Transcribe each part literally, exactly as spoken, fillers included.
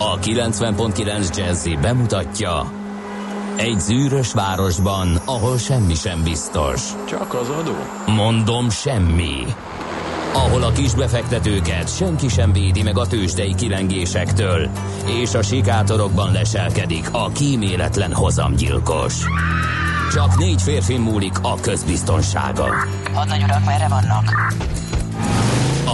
A kilencven pont kilenc Jazzy bemutatja: egy zűrös városban, ahol semmi sem biztos. Csak az adó? Mondom, semmi. Ahol a kisbefektetőket senki sem védi meg a tőzsdei kilengésektől, és a sikátorokban leselkedik a kíméletlen hozamgyilkos. Csak négy férfin múlik a közbiztonsága. Hadnagy urak, merre vannak?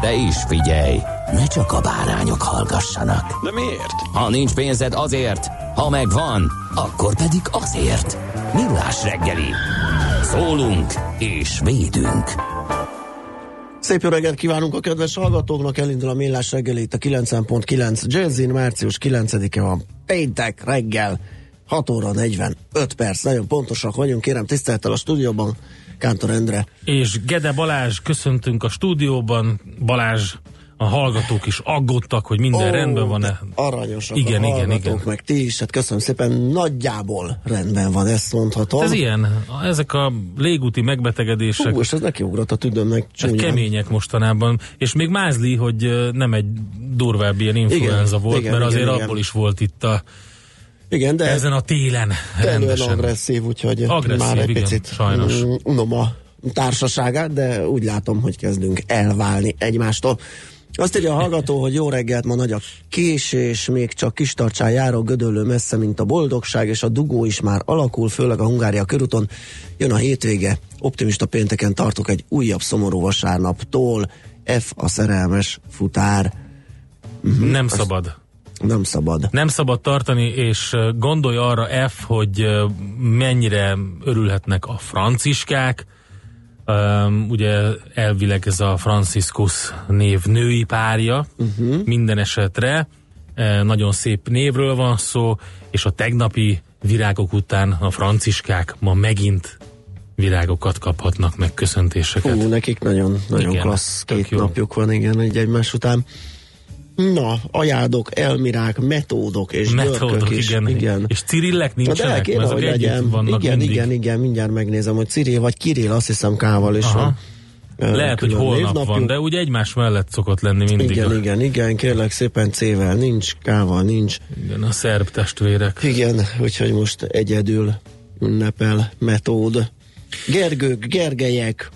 De is figyelj, ne csak a bárányok hallgassanak. De miért? Ha nincs pénzed, azért, ha megvan, akkor pedig azért. Millás reggeli. Szólunk és védünk. Szép jó reggelt kívánunk a kedves hallgatóknak, elindul a Millás reggeli itt a kilencven pont kilenc Jazzin, március kilencedike van, péntek reggel, hat óra negyvenöt perc, nagyon pontosak vagyunk, kérem tisztelettel a stúdióban Kántor Endre. És Gede Balázs, köszöntünk a stúdióban. Balázs, a hallgatók is aggódtak, hogy minden Ó, rendben van-e. Aranyosak igen, a igen, hallgatók, igen. meg ti is, hát köszönöm szépen, nagyjából rendben van, ezt mondhatom. Ez ilyen, ezek a légúti megbetegedések. Hú, és ez nekiugrott a tüdőmnek. Hát kemények mostanában, és még mázli, hogy nem egy durvább ilyen influenza igen, volt, igen, mert igen, azért igen. abból is volt itt a Igen, de ezen a télen rendesen agresszív, úgyhogy agresszív, már egy igen, picit sajnos. unom a társaságát, de úgy látom, hogy kezdünk elválni egymástól. Azt írja a hallgató, hogy jó reggelt, ma nagy a késés, még csak kistartsán járok, gödöllő messze, mint a boldogság, és a dugó is már alakul, főleg a Hungária körúton. Jön a hétvége, optimista pénteken tartok egy újabb szomorú vasárnaptól. F a szerelmes futár. Uh-huh. Nem Azt szabad. Nem szabad. Nem szabad tartani, és gondolj arra, F, hogy mennyire örülhetnek a franciskák. Um, ugye elvileg ez a Franciscus név női párja, uh-huh. minden esetre. E, nagyon szép névről van szó, és a tegnapi virágok után a franciskák ma megint virágokat kaphatnak, meg köszöntéseket. Hú, nekik nagyon, nagyon igen, klassz két jó. napjuk van, igen, egy egymás után. Na, ajádok, elmirák, metódok és metódok, is. Igen, igen. És cirillek nincsenek, de mert ezek együtt vannak igen, mindig. Igen, igen, mindjárt megnézem, hogy Cirill vagy Kirill, azt hiszem K-val is Aha. van. Lehet, hogy holnap van, de ugye egymás mellett szokott lenni mindig. Igen, a... igen, igen, kérlek szépen C-vel nincs, K-val nincs. Igen, a szerb testvérek. Igen, úgyhogy most egyedül ünnepel metód. Gergők, Gergelyek,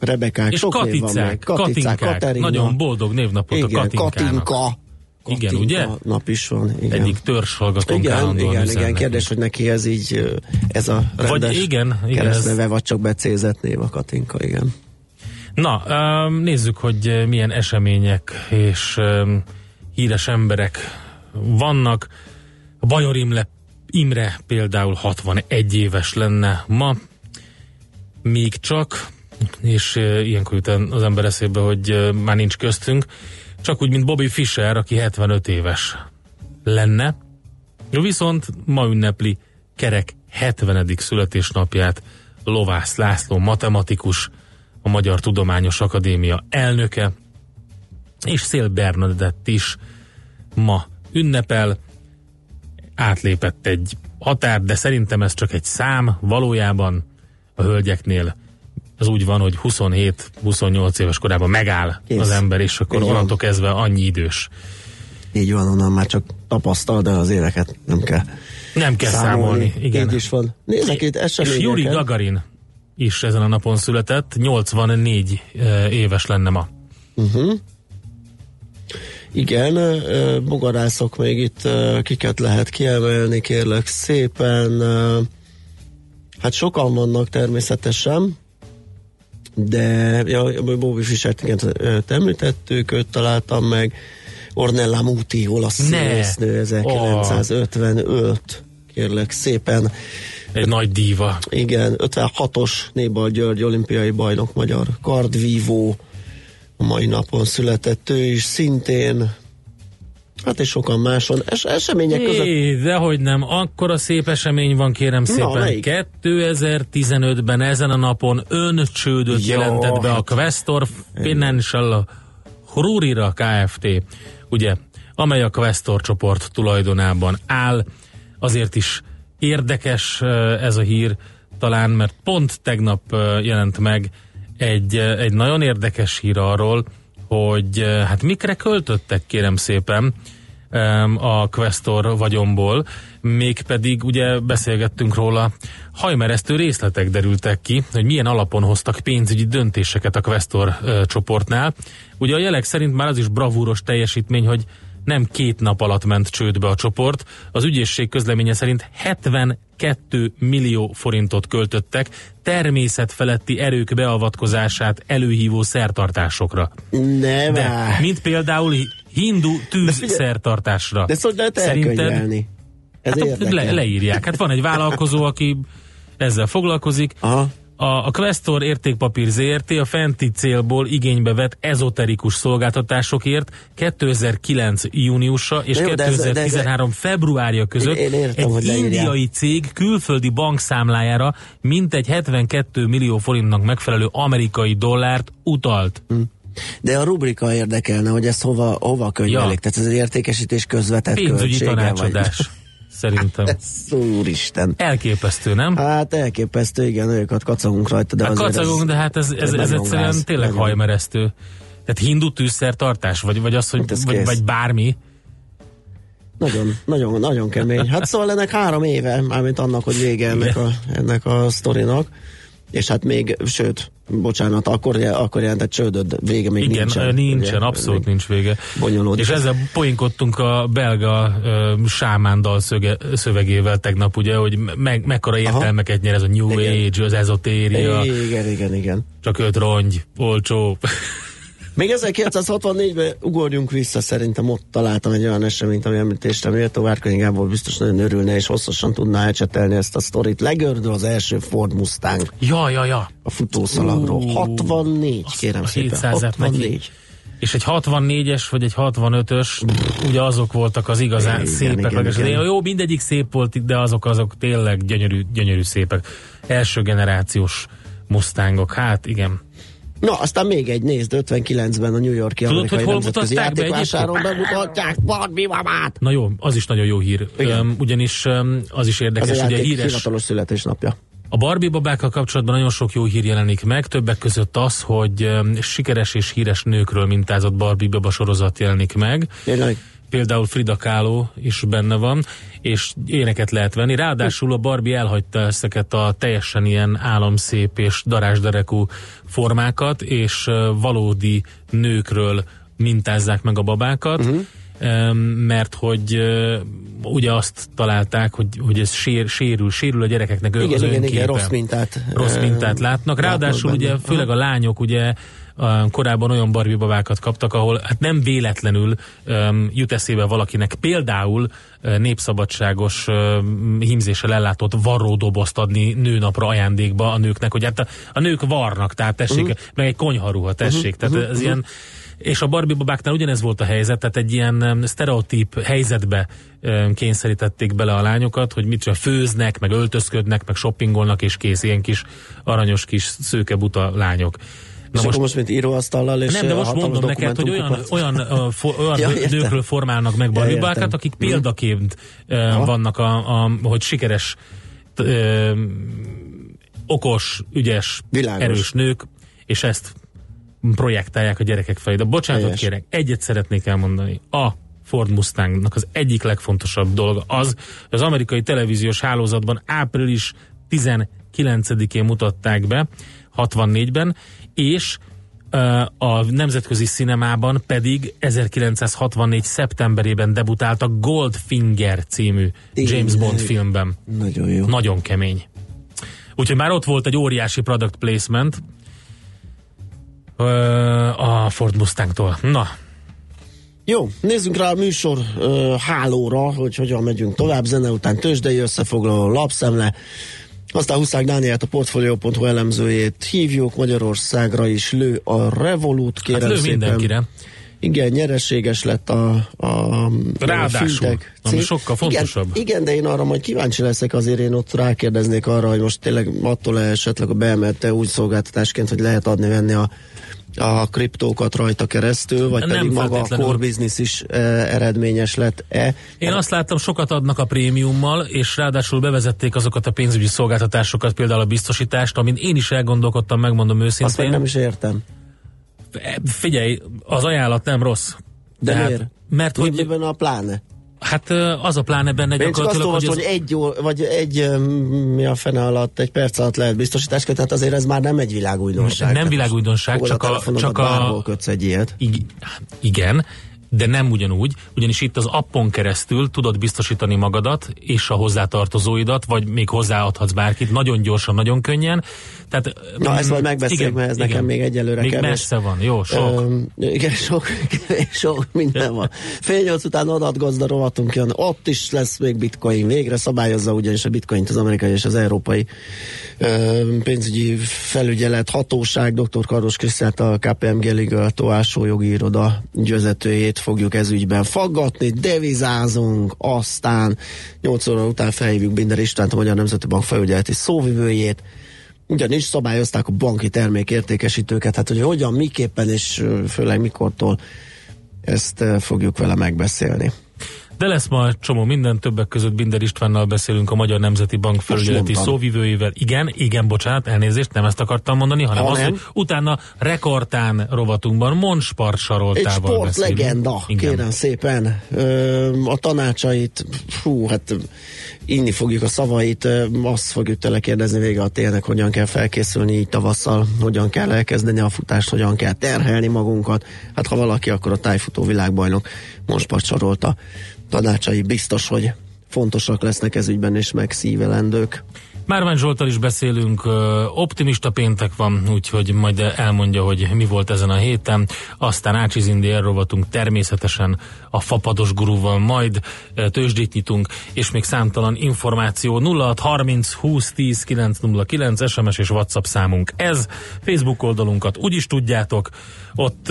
Rebekák, és sok név van meg. Katicák, Katinkák, nagyon boldog névnapot igen, a Katinkának. Katinka, Katinka igen, ugye? Nap is van. Igen. Egyik törzshallgatónk állandóan igen, igen, kérdés, hogy neki ez így, ez a rendes vagy, igen, igen, keresztneve, vagy csak becézett név a Katinka, igen. Na, nézzük, hogy milyen események és híres emberek vannak. Bajor Imre, Imre például hatvanegy éves lenne ma, még csak... és ilyenkor után az ember eszébe, hogy már nincs köztünk, csak úgy, mint Bobby Fischer, aki hetvenöt éves lenne, viszont ma ünnepli kerek hetvenedik születésnapját Lovász László, matematikus, a Magyar Tudományos Akadémia elnöke, és Szél Bernadett is ma ünnepel, átlépett egy határ, de szerintem ez csak egy szám, valójában a hölgyeknél az úgy van, hogy huszonhét-huszonnyolc éves korában megáll Kész. az ember, és akkor onnantól kezdve annyi idős. Így van, onnan már csak tapasztal, de az éveket nem kell Nem kell számolni. számolni. Igen. Így is van. Nézzek itt eseményeket. És Juri Gagarin is ezen a napon született, nyolcvannégy éves lenne ma. Uh-huh. Igen, bogarászok még itt, kiket lehet kiemelni, kérlek szépen. Hát sokan vannak természetesen, de ja, Bobby Fischert, igen, te említettük, őt találtam meg. Ornella Muti, olasz színésznő, ezerkilencszázötvenöt, kérlek szépen. Egy nagy díva. Igen, ötvenhatos Nébal György, olimpiai bajnok, magyar kardvívó, a mai napon született ő is szintén, hát és sokan máson. Es- események között... Éj, dehogy nem, akkora szép esemény van, kérem szépen. Na, kétezer-tizenötben ezen a napon öncsődöt ja, jelentett be a Questor Financial Hrurira Kft. Ugye, amely a Questor csoport tulajdonában áll. Azért is érdekes ez a hír talán, mert pont tegnap jelent meg egy, egy nagyon érdekes hír arról, hogy hát mikre költöttek, kérem szépen, a Questor vagyomból, mégpedig ugye beszélgettünk róla, hajmeresztő részletek derültek ki, hogy milyen alapon hoztak pénzügyi döntéseket a Questor csoportnál. Ugye a jelek szerint már az is bravúros teljesítmény, hogy nem két nap alatt ment csődbe a csoport. Az ügyészség közleménye szerint hetvenkét millió forintot költöttek természetfeletti erők beavatkozását előhívó szertartásokra. Nem. De, mint például hindu tűzszertartásra. De szóval lehet elkönyvelni. Ez hát le, leírják. Hát van egy vállalkozó, aki ezzel foglalkozik. Aha. A Questor értékpapír zé er té a fenti célból igénybe vett ezoterikus szolgáltatásokért kétezer-kilenc júniusa és jó, kétezer-tizenhárom ez, ez februárja között értem, egy indiai cég külföldi bankszámlájára mintegy hetvenkét millió forintnak megfelelő amerikai dollárt utalt. Hm. De a rubrika érdekelne, hogy ezt hova, hova könyvelik? Ja. Tehát ez az értékesítés közvetett pénzügyi tanácsadás. Vagy? Szerintem. Ez úristen. Elképesztő, nem? Hát elképesztő, igen, olyat kacagunk rajta. De hát kacagunk, ez, de hát ez, ez, ez egyszerűen rász, tényleg nagyon hajmeresztő. Tehát hindu tűzszertartás, vagy, vagy az, hogy hát vagy, vagy bármi. Nagyon, nagyon, nagyon kemény. Hát szóval ennek három éve, mármint annak, hogy vége ennek a, ennek a sztorinak. És hát még, sőt, bocsánat, akkor, akkor jelentett csődöd, vége még igen, nincsen. Igen, nincsen, ugye, abszolút nincs vége. Bonyolódik. És ezzel poinkodtunk a belga uh, sámán dal szöge, szövegével tegnap, ugye, hogy me- mekkora értelmeket nyer ez a New igen. Age, az ezotéria. Igen, igen, igen. Csak öt rongy, olcsó. Még ezerkilencszázhatvannégyben ugorjunk vissza, szerintem ott találtam egy olyan eseményt, ami említésre méltó. Várkonyi Gábor biztos nagyon örülne, és hosszasan tudná ecsetelni ezt a sztorit. Legördül az első Ford Mustang. Ja, ja, ja. A futószalagról. Uh, hatvannégy, kérem szépen. hatvannégy. És egy hatvannégyes, vagy egy hatvanötös, ugye azok voltak az igazán igen, szépek. Igen, igen, igen. Jó, mindegyik szép volt, de azok azok tényleg gyönyörű, gyönyörű szépek. Első generációs Mustangok. Hát, igen. Na, aztán még egy, nézd, ötvenkilencben a New York-i amerikai nemzetközi játékvásáron bemutatják Barbie mamát. Na jó, az is nagyon jó hír. Um, ugyanis um, az is érdekes, az ugye híres. Az hivatalos születésnapja. A Barbie babákkal kapcsolatban nagyon sok jó hír jelenik meg, többek között az, hogy um, sikeres és híres nőkről mintázott Barbie baba sorozat jelenik meg. Jaj. Például Frida Kahlo is benne van, és éneket lehet venni. Ráadásul a Barbie elhagyta ezeket a teljesen ilyen álomszép és darásderekú formákat, és valódi nőkről mintázzák meg a babákat, uh-huh. mert hogy ugye azt találták, hogy, hogy ez sér, sérül, sérül a gyerekeknek igen, az önképe. Igen, rossz mintát. Rossz mintát látnak. Ráadásul ugye főleg a lányok ugye korábban olyan Barbie babákat kaptak, ahol hát nem véletlenül um, jut eszébe valakinek például uh, népszabadságos um, hímzéssel ellátott varródobozt adni nőnapra ajándékba a nőknek, hogy hát a, a nők varnak, tehát tessék, uh-huh. meg egy konyharuha, tessék, uh-huh. tehát uh-huh. ez ilyen, és a Barbie babáknál ugyanez volt a helyzet, tehát egy ilyen um, sztereotíp helyzetbe um, kényszerítették bele a lányokat, hogy mit csak főznek, meg öltözködnek, meg shoppingolnak, és kész, ilyen kis aranyos kis szőkebuta lányok. Na és most, most mint íróasztallal és nem, de most mondom neked, hogy olyan, olyan, for, olyan ja, nőkről formálnak meg Barbie-bákat, ja, akik példaként ja. vannak, a, a, hogy sikeres, t, ö, okos, ügyes, világos, erős nők, és ezt projektálják a gyerekek felé. De bocsánatot helyes. Kérek, egyet szeretnék elmondani. A Ford Mustangnak az egyik legfontosabb dolga az, hogy az amerikai televíziós hálózatban április tizenkilencedikén mutatták be, hatvannégyben, és uh, a nemzetközi szinemában pedig ezerkilencszázhatvannégy szeptemberében debutált a Goldfinger című igen, James Bond filmben. Nagyon jó. Nagyon kemény. Úgyhogy már ott volt egy óriási product placement uh, a Ford Mustangtól. Na. Jó, nézzünk rá a műsor uh, hálóra, hogy hogyan megyünk tovább. Zene után tőzsdei összefoglaló, lapszemle, Aztán Huszák Dánielt, a Portfolio.hu elemzőjét hívjuk, Magyarországra is lő a Revolut, kérem hát lő szépen. Mindenkire. Igen, nyereséges lett a, a ráadásul, ami sokkal fontosabb. Igen, igen, de én arra majd kíváncsi leszek, azért én ott rákérdeznék arra, hogy most tényleg attól esetleg a beemelte úgy szolgáltatásként, hogy lehet adni-venni a a kriptókat rajta keresztül, vagy nem pedig maga a core business is e, eredményes lett-e? Én azt láttam, sokat adnak a prémiummal, és ráadásul bevezették azokat a pénzügyi szolgáltatásokat, például a biztosítást, amin én is elgondolkodtam, megmondom őszintén. Azt meg nem is értem. Figyelj, az ajánlat nem rossz. De tehát, miért? Mert hogy... Mi benne a pláne? Hát az a pláne benne gyakorlatilag, azt hogy... Azt olvasom, hogy egy, vagy egy, mi a fene alatt, egy perc alatt lehet biztosítás kötni, tehát azért ez már nem egy világújdonság. Nem világújdonság, csak a... Csak a bárhol kötsz egy ilyet. Igen, de nem ugyanúgy, ugyanis itt az appon keresztül tudod biztosítani magadat és a hozzátartozóidat, vagy még hozzáadhatsz bárkit, nagyon gyorsan, nagyon könnyen. Tehát, Na, m- ezt majd megbeszéljük, mert ez igen, nekem még egyelőre még kevés. Még messze van, jó, sok. Ö, igen, sok, kevés, sok, minden van. Fél nyolc után adatgazda rovatunk jön, ott is lesz még bitcoin. Végre szabályozza ugyanis a bitcoint az amerikai és az európai ö, pénzügyi felügyelet hatóság. doktor Kardos Krisztián, a ká pé em gé Legal alsójogi iroda vezetőjét fogjuk ezügyben faggatni, devizázunk, aztán nyolc óra után felhívjuk Binder Istvánt, a Magyar Nemzeti Bank felügyeleti szóvivőjét, ugyanis szabályozták a banki termékértékesítőket, hát hogy hogyan, miképpen és főleg mikortól, ezt fogjuk vele megbeszélni. De lesz ma csomó minden, többek között Binder Istvánnal beszélünk, a Magyar Nemzeti Bank felügyeleti szóvivőjével. Igen, igen, bocsánat, elnézést, nem ezt akartam mondani, hanem ha az, nem. Hogy utána rekordtán rovatunkban Monspart Saroltával beszélünk. Egy sportlegenda, kérem szépen. A tanácsait, hú, hát inni fogjuk a szavait, azt fogjuk telekérdezni vége a télnek, hogyan kell felkészülni így tavasszal, hogyan kell elkezdeni a futást, hogyan kell terhelni magunkat. Hát ha valaki, akkor a tájfutó világbajnok Monspart Sarolta tanácsai biztos, hogy fontosak lesznek ez ügyben, és megszívelendők. Mármány Zsolttal is beszélünk, optimista péntek van, úgyhogy majd elmondja, hogy mi volt ezen a héten. Aztán Ácsi Zindi elrovatunk, természetesen a fapados gurúval, majd tőzsdét nyitunk, és még számtalan információ. Nulla hat harminc húsz tíz kilenc nulla kilenc es em es és WhatsApp számunk ez. Facebook oldalunkat úgyis tudjátok, ott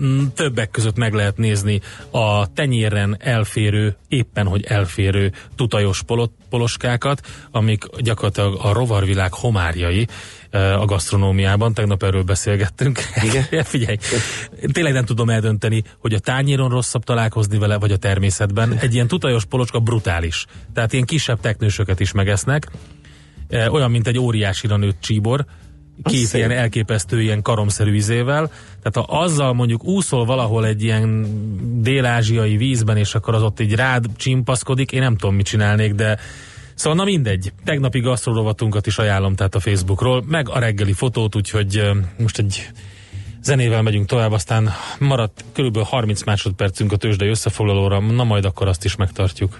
m- többek között meg lehet nézni a tenyéren elférő, éppen hogy elférő tutajos polot, poloskákat, amik gyakorlatilag a rovarvilág homárjai a gasztronómiában. Tegnap erről beszélgettünk. Igen. Figyelj, tényleg nem tudom eldönteni, hogy a tányéron rosszabb találkozni vele, vagy a természetben. Egy ilyen tutajos polocska brutális. Tehát ilyen kisebb teknősöket is megesznek. Olyan, mint egy óriásira nőtt csíbor, két ilyen elképesztő, ilyen karomszerű ízével. Tehát ha azzal mondjuk úszol valahol egy ilyen dél-ázsiai vízben, és akkor az ott így rád csimpaszkodik, én nem tudom, mit csinálnék, de szóval na mindegy, tegnapi gasztrorovatunkat is ajánlom, tehát a Facebookról, meg a reggeli fotót, úgyhogy most egy zenével megyünk tovább, aztán maradt kb. harminc másodpercünk a tőzsdei összefoglalóra, na majd akkor azt is megtartjuk.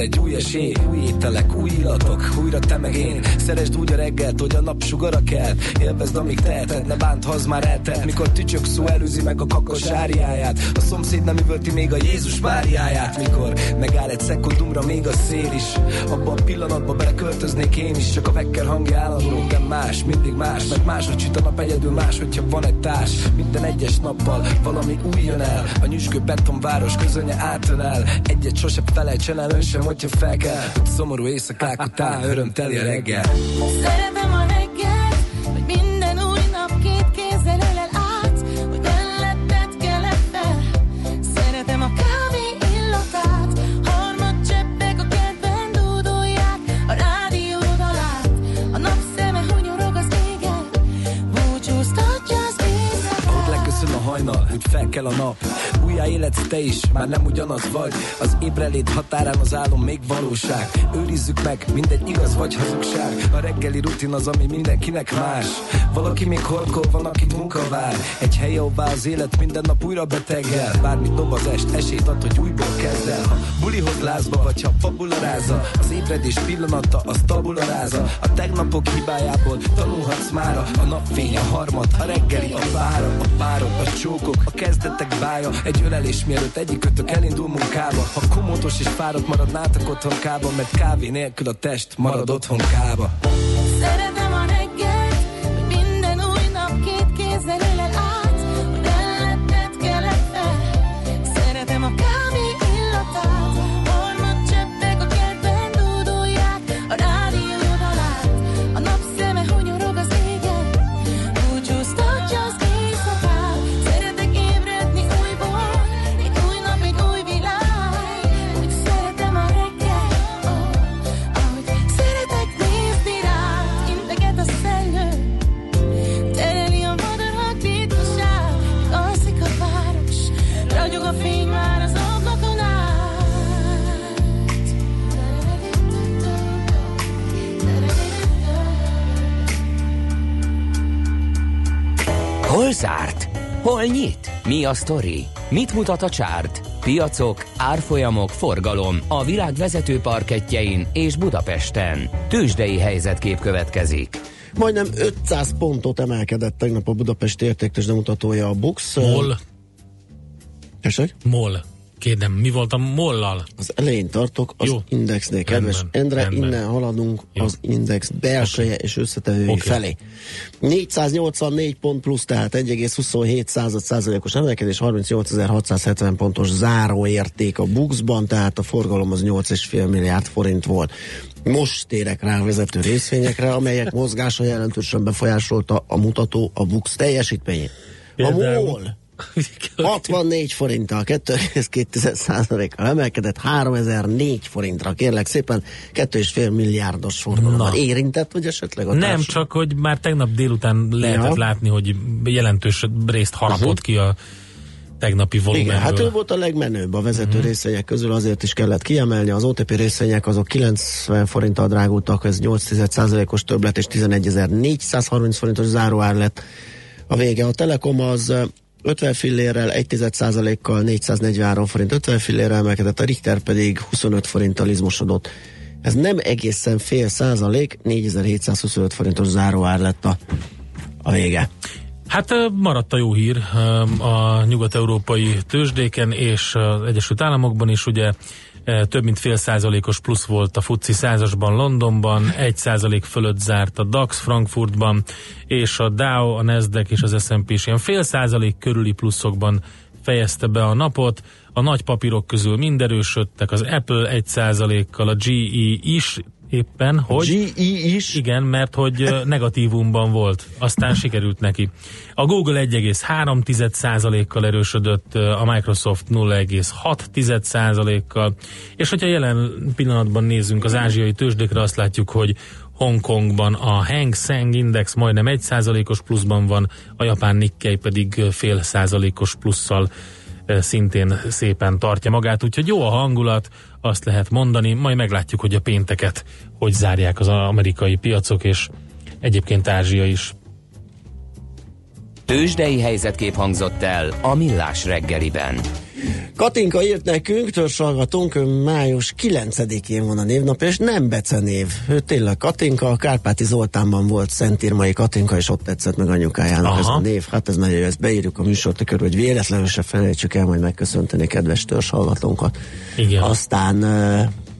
Egy új esély, új ételek, új illatok, újra te meg én. Szeresd úgy a reggelt, hogy a nap sugara kelt. Élvezd, amíg teheted, ne bánt, hazd már eltelt. Mikor tücsök szó előzi meg a kakas áriáját, a szomszéd nem üvölti még a Jézus Máriáját. Mikor megáll egy szekundumra még a szél is, abban a pillanatban beleköltöznék én is. Csak a vekker hangja állandó, de más, mindig más. Meg máshogy süt a nap egyedül, más, hogyha van egy társ. Minden egyes nappal valami valami új jön el. A nyüzsgő betonváros közönye átölel. Egyet sose felejtsen el ön sem, hogyha fel kell. Szomorú éjszakák után örömteli a reggel. Szeretem a reggel, hogy minden új nap két kézzel ölel át, hogy melletted kelek fel. Szeretem a kávé illatát, harmad cseppek a kedven dúdulják, a rádiód alát, a napszeme hunyorog az égen, búcsúztatja az éjszakát. Ott leköszön a hajnal, úgy fel kell a nap. Életsz te is, már nem ugyanaz vagy. Az ébrelét határán az álom még valóság. Őrizzük meg, mindegy igaz vagy hazugság. A reggeli rutin az, ami mindenkinek más. Valaki még horkol, van, aki munka vár. Egy hely, ahová az élet minden nap újra beteggel. Bármit dob az est, esélyt ad, hogy újból kezd el. Ha bulihoz lázba, vagy ha fabularáza, az ébredés pillanata, az tabula ráza. A tegnapok hibájából tanulhatsz mára. A napfény, a harmad, a reggeli, a vára. A párok, a csókok, a kezdetek bája. Egy ölelés mielőtt egyikötök elindul munkába. Ha komótos és fáradt maradnátok otthonkába, mert kávé nélkül a test marad otthonkába. Szeretem a reggelt, hogy minden új nap két kézzel ölel át, hogy elletted kelek fel. Szeretem a kávé illatát, harmad cseppek a kertben dúdulják, a rádiód alát, a napszeme hunyorog az égen, búcsúztatja az éjszakát. Szeretek ébredni újból, egy új nap, egy új világ. Úgy szeretem a reggel, oh, ahogy szeretek nézni rád. Integet a szellő, tereli a madarak titkosát. Még alszik a város, ragyog a fény már az ablakon át. Hol zárt? Hol nyit? Mi a sztori? Mit mutat a csárt? Piacok, árfolyamok, forgalom a világ vezető parkettjein és Budapesten. Tőzsdei helyzetkép következik. Majdnem ötszáz pontot emelkedett tegnap a Budapesti Értéktőzsde mutatója, a BUX. Mol. Tessék? Mol. Kérdem, mi volt a mollal? Az elején tartok, az jó. Indexnél, kedves rendben, Endre, rendben. Innen haladunk, jó, az index belseje, okay, és összetevői, okay, felé. négyszáznyolcvannégy pont plusz, tehát egy egész huszonhét százalékos emelkedés, harmincnyolcezer-hatszázhetven pontos záróérték a BUX-ban, tehát a forgalom az nyolc egész öt milliárd forint volt. Most térek rá a vezető részvényekre, amelyek mozgása jelentősen befolyásolta a mutató, a BUX teljesítményét. A MOL hatvannégy forinttal, kettő egész két százalékkal emelkedett, háromezer-négy forintra, kérlek szépen, két egész öt milliárdos forgalomban érintett, vagy esetleg a társadalom? Nem, csak hogy már tegnap délután lehetett, ja, látni, hogy jelentős részt harapott, uh-huh, ki a tegnapi volumenből. Igen, hát ő volt a legmenőbb a vezető, uh-huh, részvények közül, azért is kellett kiemelni. Az o té pé részvények azok kilencven forinttal drágultak, ez nyolc egész egy százalékos többlet, és tizenegyezer-négyszázharminc forintos záróár lett a vége. A Telekom az ötven fillérrel, egy egész egy százalékkal négyszáznegyvenhárom forint ötven fillérrel emelkedett, a Richter pedig huszonöt forinttal izmosodott. Ez nem egészen fél százalék, négyezer-hétszázhuszonöt forintos záróár lett a, a vége. Hát maradt a jó hír a nyugat-európai tőzsdéken és az Egyesült Államokban is, ugye több mint fél százalékos plusz volt a FTSE százasban Londonban, egy százalék fölött zárt a DAX Frankfurtban, és a Dow, a Nasdaq és az es and pé is ilyen fél százalék körüli pluszokban fejezte be a napot. A nagy papírok közül mind erősödtek, az Apple egy százalékkal, a gé e is éppen, hogy... gé e is? Igen, mert hogy negatívumban volt, aztán sikerült neki. A Google egy egész három százalékkal erősödött, a Microsoft nulla egész hat százalékkal, és hogyha jelen pillanatban nézzünk az ázsiai tőzsdékre, azt látjuk, hogy Hongkongban a Hang Seng Index majdnem egy százalékos pluszban van, a japán Nikkei pedig fél százalékos plusszal szintén szépen tartja magát, úgyhogy jó a hangulat, azt lehet mondani, majd meglátjuk, hogy a pénteket hogy zárják az amerikai piacok, és egyébként Ázsia is. Tőzsdei helyzetkép hangzott el a Millás reggeliben. Katinka írt nekünk, törzshallgatónk, május kilencedikén van a névnap, és nem becenév. Ő tényleg Katinka, Kárpáti Zoltánban volt Szentírmai Katinka, és ott tetszett meg anyukájának, aha, ez a név. Hát ez nagyon jó, ezt beírjuk a műsortökörbe, hogy véletlenül se felejtsük el majd megköszönteni kedves törzshallgatónkat. Igen. Aztán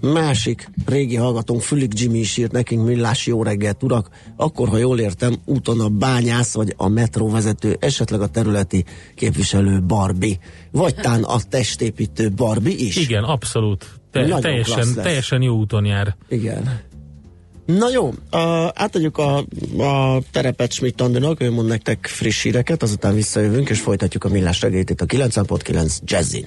Másik régi hallgatónk, Fülik Jimmy is írt nekünk: millás, jó reggelt urak, akkor ha jól értem, úton a bányász vagy a metróvezető, esetleg a területi képviselő Barbie, vagy tán a testépítő Barbie is. Igen, abszolút. Te- teljesen, teljesen jó úton jár. Igen. Na jó, a, átadjuk a, a terepet Schmitt Andinak, ő mond nektek friss híreket, azután visszajövünk és folytatjuk a millás reggelt itt a kilenc pont kilenc Jazzin.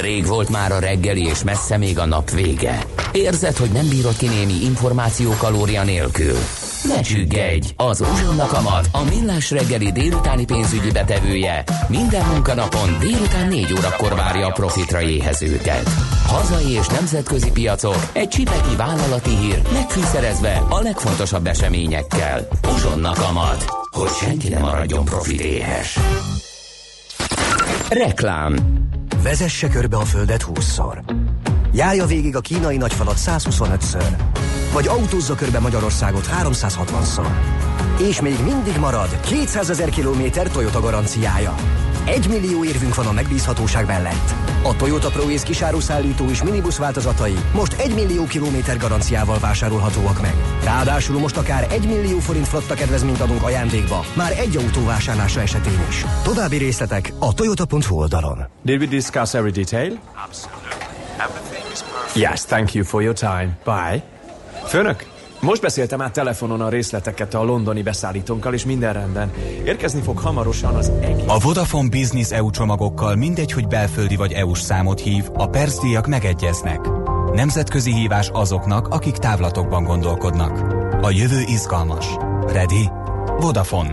Rég volt már a reggeli és messze még a nap vége. Érzed, hogy nem bírod ki némi információ kalória nélkül? Ne csüggedj! Az Uzsonnakamat, a millás reggeli délutáni pénzügyi betevője minden munkanapon délután négy órakor várja a profitra éhezőket. Hazai és nemzetközi piacok, egy csipeki vállalati hír megfűszerezve a legfontosabb eseményekkel. Uzsonnakamat, hogy senki ne maradjon profit éhes. Reklám. Vezesse körbe a földet húszszor. Járja végig a kínai nagyfalat százhuszonötször. Vagy autózza körbe Magyarországot háromszázhatvanszor. És még mindig marad kétszázezer kilométer Toyota garanciája. Egy millió érvünk van a megbízhatóság mellett. A Toyota Pro és kisáruszállító és minibusz változatai most egy millió kilométer garanciával vásárolhatóak meg. Ráadásul most akár egy millió forint flotta kedvezményt adunk ajándékba, már egy autó vásárlása esetén is. További részletek a toyota pont hu oldalon. Did we discuss every detail? Absolutely. Everything is perfect. Yes, thank you for your time. Bye. Főnök, most beszéltem át telefonon a részleteket a londoni beszállítónkkal, és minden rendben. Érkezni fog hamarosan az egész. A Vodafone Business é u csomagokkal mindegy, hogy belföldi vagy é u-s számot hív, a percdíjak megegyeznek. Nemzetközi hívás azoknak, akik távlatokban gondolkodnak. A jövő izgalmas. Ready? Vodafone.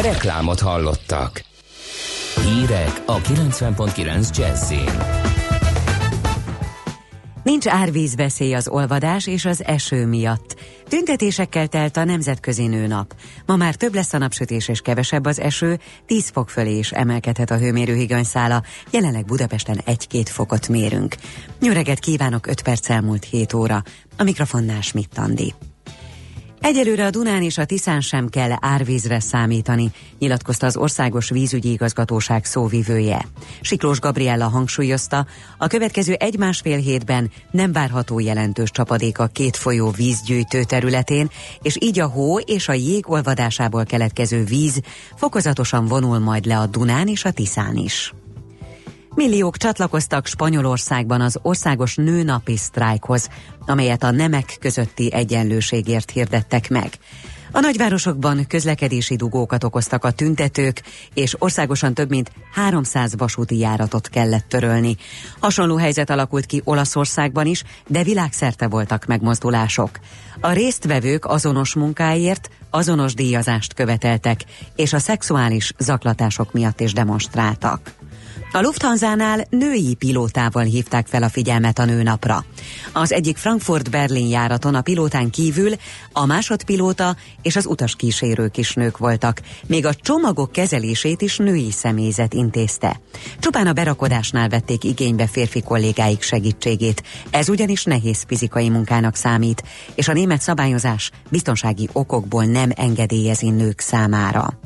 Reklámot hallottak. Hírek a kilencven pont kilenc Jazz-én. Nincs árvízveszély az olvadás és az eső miatt. Tüntetésekkel telt a Nemzetközi Nőnap. Ma már több lesz a napsütés és kevesebb az eső, tíz fok fölé is emelkedhet a hőmérőhiganyszála. Jelenleg Budapesten egy-két fokot mérünk. Jó reggelt kívánok, öt perc elmúlt hét óra. A mikrofonnál Schmitt Andi. Egyelőre a Dunán és a Tiszán sem kell árvízre számítani, nyilatkozta az Országos Vízügyi Igazgatóság szóvivője. Siklós Gabriella hangsúlyozta, a következő egy-másfél hétben nem várható jelentős csapadék a két folyó vízgyűjtő területén, és így a hó és a jég olvadásából keletkező víz fokozatosan vonul majd le a Dunán és a Tiszán is. Milliók csatlakoztak Spanyolországban az országos nőnapi sztrájkhoz, amelyet a nemek közötti egyenlőségért hirdettek meg. A nagyvárosokban közlekedési dugókat okoztak a tüntetők, és országosan több mint háromszáz vasúti járatot kellett törölni. Hasonló helyzet alakult ki Olaszországban is, de világszerte voltak megmozdulások. A résztvevők azonos munkáért azonos díjazást követeltek, és a szexuális zaklatások miatt is demonstráltak. A Lufthansa-nál női pilótával hívták fel a figyelmet a nőnapra. Az egyik Frankfurt-Berlin járaton a pilótán kívül a másodpilóta és az utaskísérők is nők voltak. Még a csomagok kezelését is női személyzet intézte. Csupán a berakodásnál vették igénybe férfi kollégáik segítségét. Ez ugyanis nehéz fizikai munkának számít, és a német szabályozás biztonsági okokból nem engedélyezi nők számára.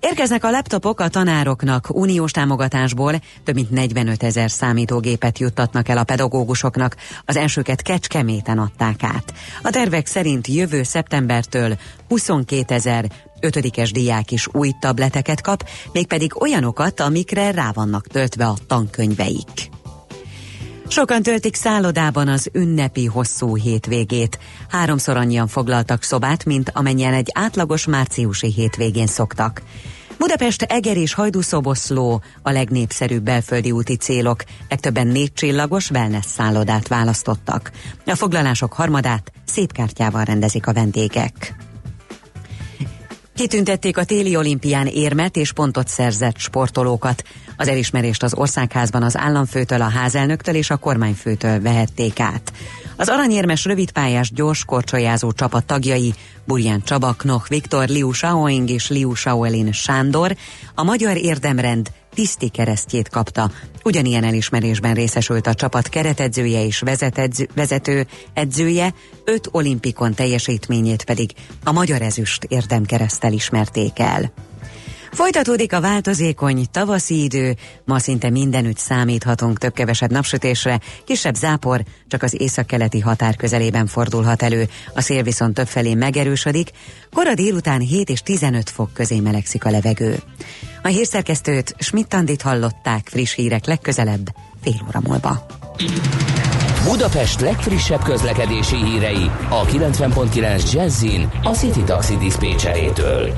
Érkeznek a laptopok a tanároknak. Uniós támogatásból több mint negyvenöt ezer számítógépet juttatnak el a pedagógusoknak. Az elsőket Kecskeméten adták át. A tervek szerint jövő szeptembertől huszonkétezer ötödikes diák is új tableteket kap, mégpedig olyanokat, amikre rá vannak töltve a tankönyveik. Sokan töltik szállodában az ünnepi hosszú hétvégét. Háromszor annyian foglaltak szobát, mint amennyien egy átlagos márciusi hétvégén szoktak. Budapest, Eger és Hajdúszoboszló a legnépszerűbb belföldi úti célok. Legtöbben négy csillagos wellness szállodát választottak. A foglalások harmadát szép kártyával rendezik a vendégek. Kitüntették a téli olimpián érmet és pontot szerzett sportolókat. Az elismerést az Országházban az államfőtől, a házelnöktől és a kormányfőtől vehették át. Az aranyérmes rövidpályás gyors korcsolyázó csapat tagjai, Burján Csaba, Knoch Viktor, Liu Shaoing és Liu Shaolin Sándor a Magyar Érdemrend tiszti keresztjét kapta. Ugyanilyen elismerésben részesült a csapat keretedzője és vezetedző, vezető edzője, öt olimpikon teljesítményét pedig a Magyar Ezüst Érdemkereszttel ismerték el. Folytatódik a változékony tavaszi idő, ma szinte mindenütt számíthatunk több-kevesebb napsütésre, kisebb zápor csak az északkeleti határ közelében fordulhat elő, a szél viszont többfelé megerősödik, kora délután hét és tizenöt fok közé melegszik a levegő. A hírszerkesztőt, Schmitt Andit hallották, friss hírek legközelebb, fél óra múlva. Budapest legfrissebb közlekedési hírei a kilencven pont kilenc Jazzin a City Taxi diszpécserétől.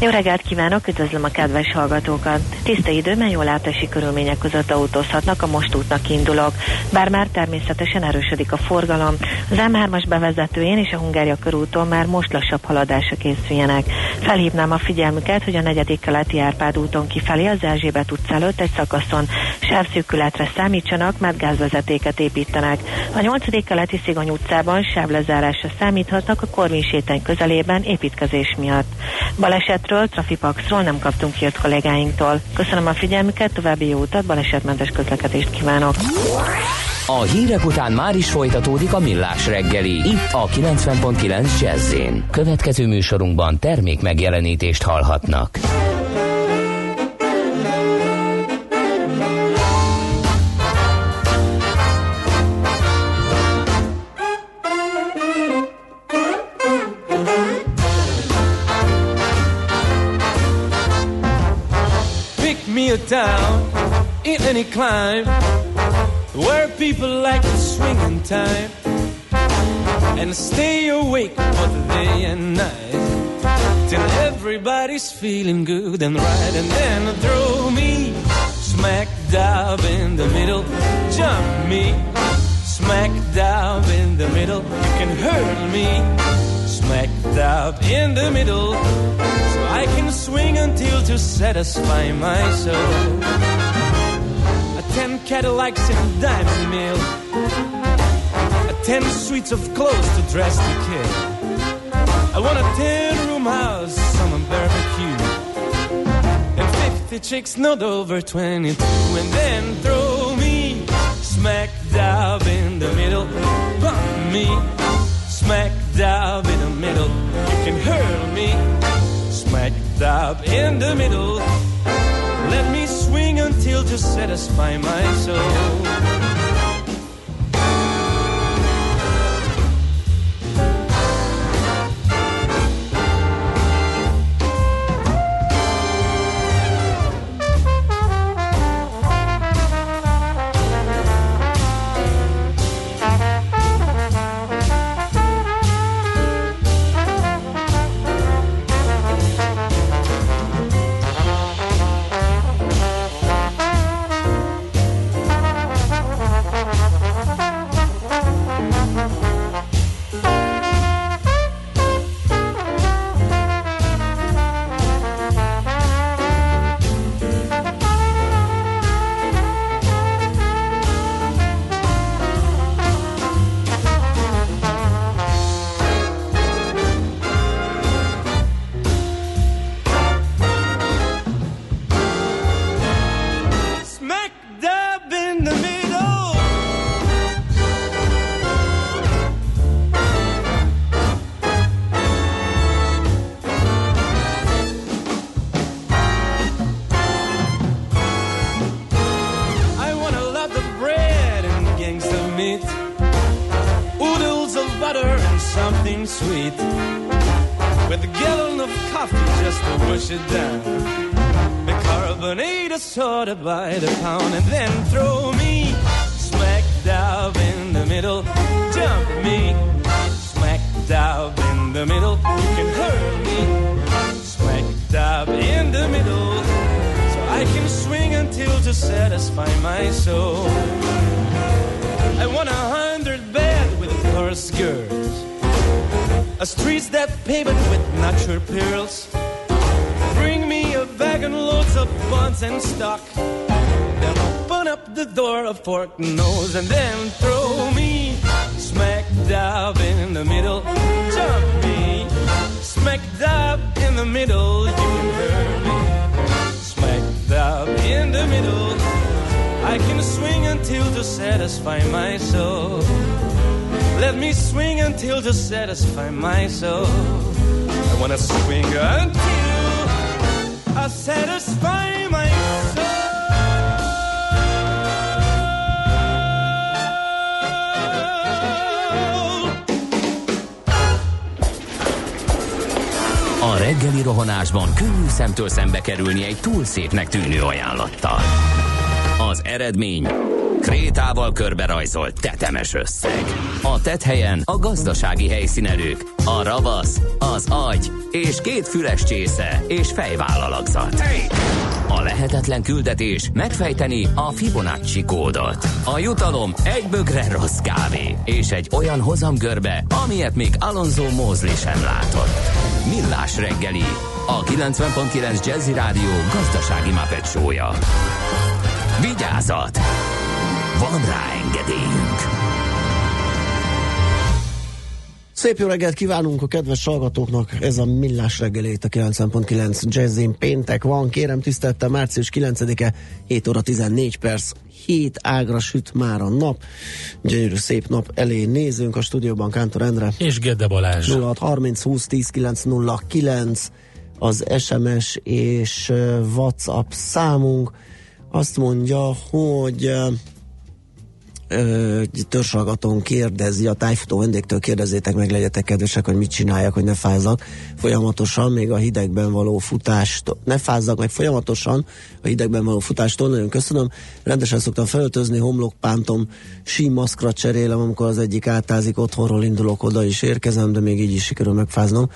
Jó reggelt kívánok, üdvözlöm a kedves hallgatókat! Tiszta időben jó látási körülmények között autózhatnak, a most útnak kiindulók. Bár már természetesen erősödik a forgalom, az M hármas bevezetőjén és a Hungária körúton már most lassabb haladásra készüljenek. Felhívnám a figyelmüket, hogy a negyedik keleti Árpád úton kifelé az Erzsébet utca előtt egy szakaszon sávszűkületre számítsanak, mert gázvezetéket építenek. A nyolcadik keleti Szigony utcában sávlezárásra számíthatnak a Korvin sétány közelében építkezés miatt. Baleset Trafipaxról nem kaptunk ki jött kollégáinktól. Köszönöm a figyelmüket, további jó utat, balesetmentes közlekedést kívánok! A hírek után már is folytatódik a Millás reggeli, itt a kilencven pont kilenc Jazz-én. Következő műsorunkban termék megjelenítést hallhatnak. Down in any climb where people like to swing in time and stay awake for the day and night till everybody's feeling good and right, and then throw me smack dab in the middle, jump me smack dab in the middle, you can hurt me smack dab in the middle. I can swing until to satisfy my soul. A ten Cadillacs in a diamond mill, a ten suites of clothes to dress to kill. I want a ten room house, some barbecue, and fifty chicks not over twenty-two. And then throw me smack dab in the middle, bump me smack dab in the middle, you can hurl me smack dab in the middle. Let me swing until to satisfy my soul. By the pound, and then throw me smack dab in the middle, jump me smack dab in the middle, you can hurt me smack dab in the middle, so I can swing until to satisfy my soul. I want a hundred bed with a chorus girl, a street that paved with natural pearls. Bring me a bag and loads of buns and stock, then open up the door of fork nose, and then throw me smack dab in the middle, jump me smack dab in the middle, you can hurt me smack dab in the middle. I can swing until to satisfy my soul. Let me swing until to satisfy my soul. I wanna swing until I satisfy my soul. A reggeli rohanásban könnyű szemtől szembe kerülni egy túl szépnek tűnő ajánlattal. Az eredmény... krétával körberajzolt tetemes összeg. A tetthelyen a gazdasági helyszínelők, a ravasz, az agy és két füles csésze és fejvállalakzat. A lehetetlen küldetés megfejteni a Fibonacci kódot. A jutalom egy bögre rossz kávé és egy olyan hozamgörbe, amilyet még Alonso Mózli sem látott. Millás reggeli, a kilencven pont kilenc Jazzy Rádió gazdasági Muppet show-ja. Vigyázat! Van rá engedélyünk. Szép jó reggelt kívánunk a kedves hallgatóknak. Ez a Millás reggeli itt a kilencven pont kilenc Jazzin. Péntek van, kérem tisztelettel, március kilencedike, hét óra tizennégy perc. Hét ágra süt már a nap. Gyönyörű szép nap elé nézünk. A stúdióban Kántor Endre és Gede Balázs. nulla hat harminc húsz tíz kilenc nulla kilenc az es em es és WhatsApp számunk. Azt mondja, hogy törzsalgatón kérdezi, a tájfutó vendégtől kérdezzétek meg, legyetek kedvesek, hogy mit csináljak, hogy ne fázzak folyamatosan, még a hidegben való futást, ne fázzak meg folyamatosan a hidegben való futástól. Nagyon köszönöm, rendesen szoktam felöltözni, homlokpántom, sí maszkra cserélem, amikor az egyik átázik, otthonról indulok, oda is érkezem, de még így is sikerül megfáznom,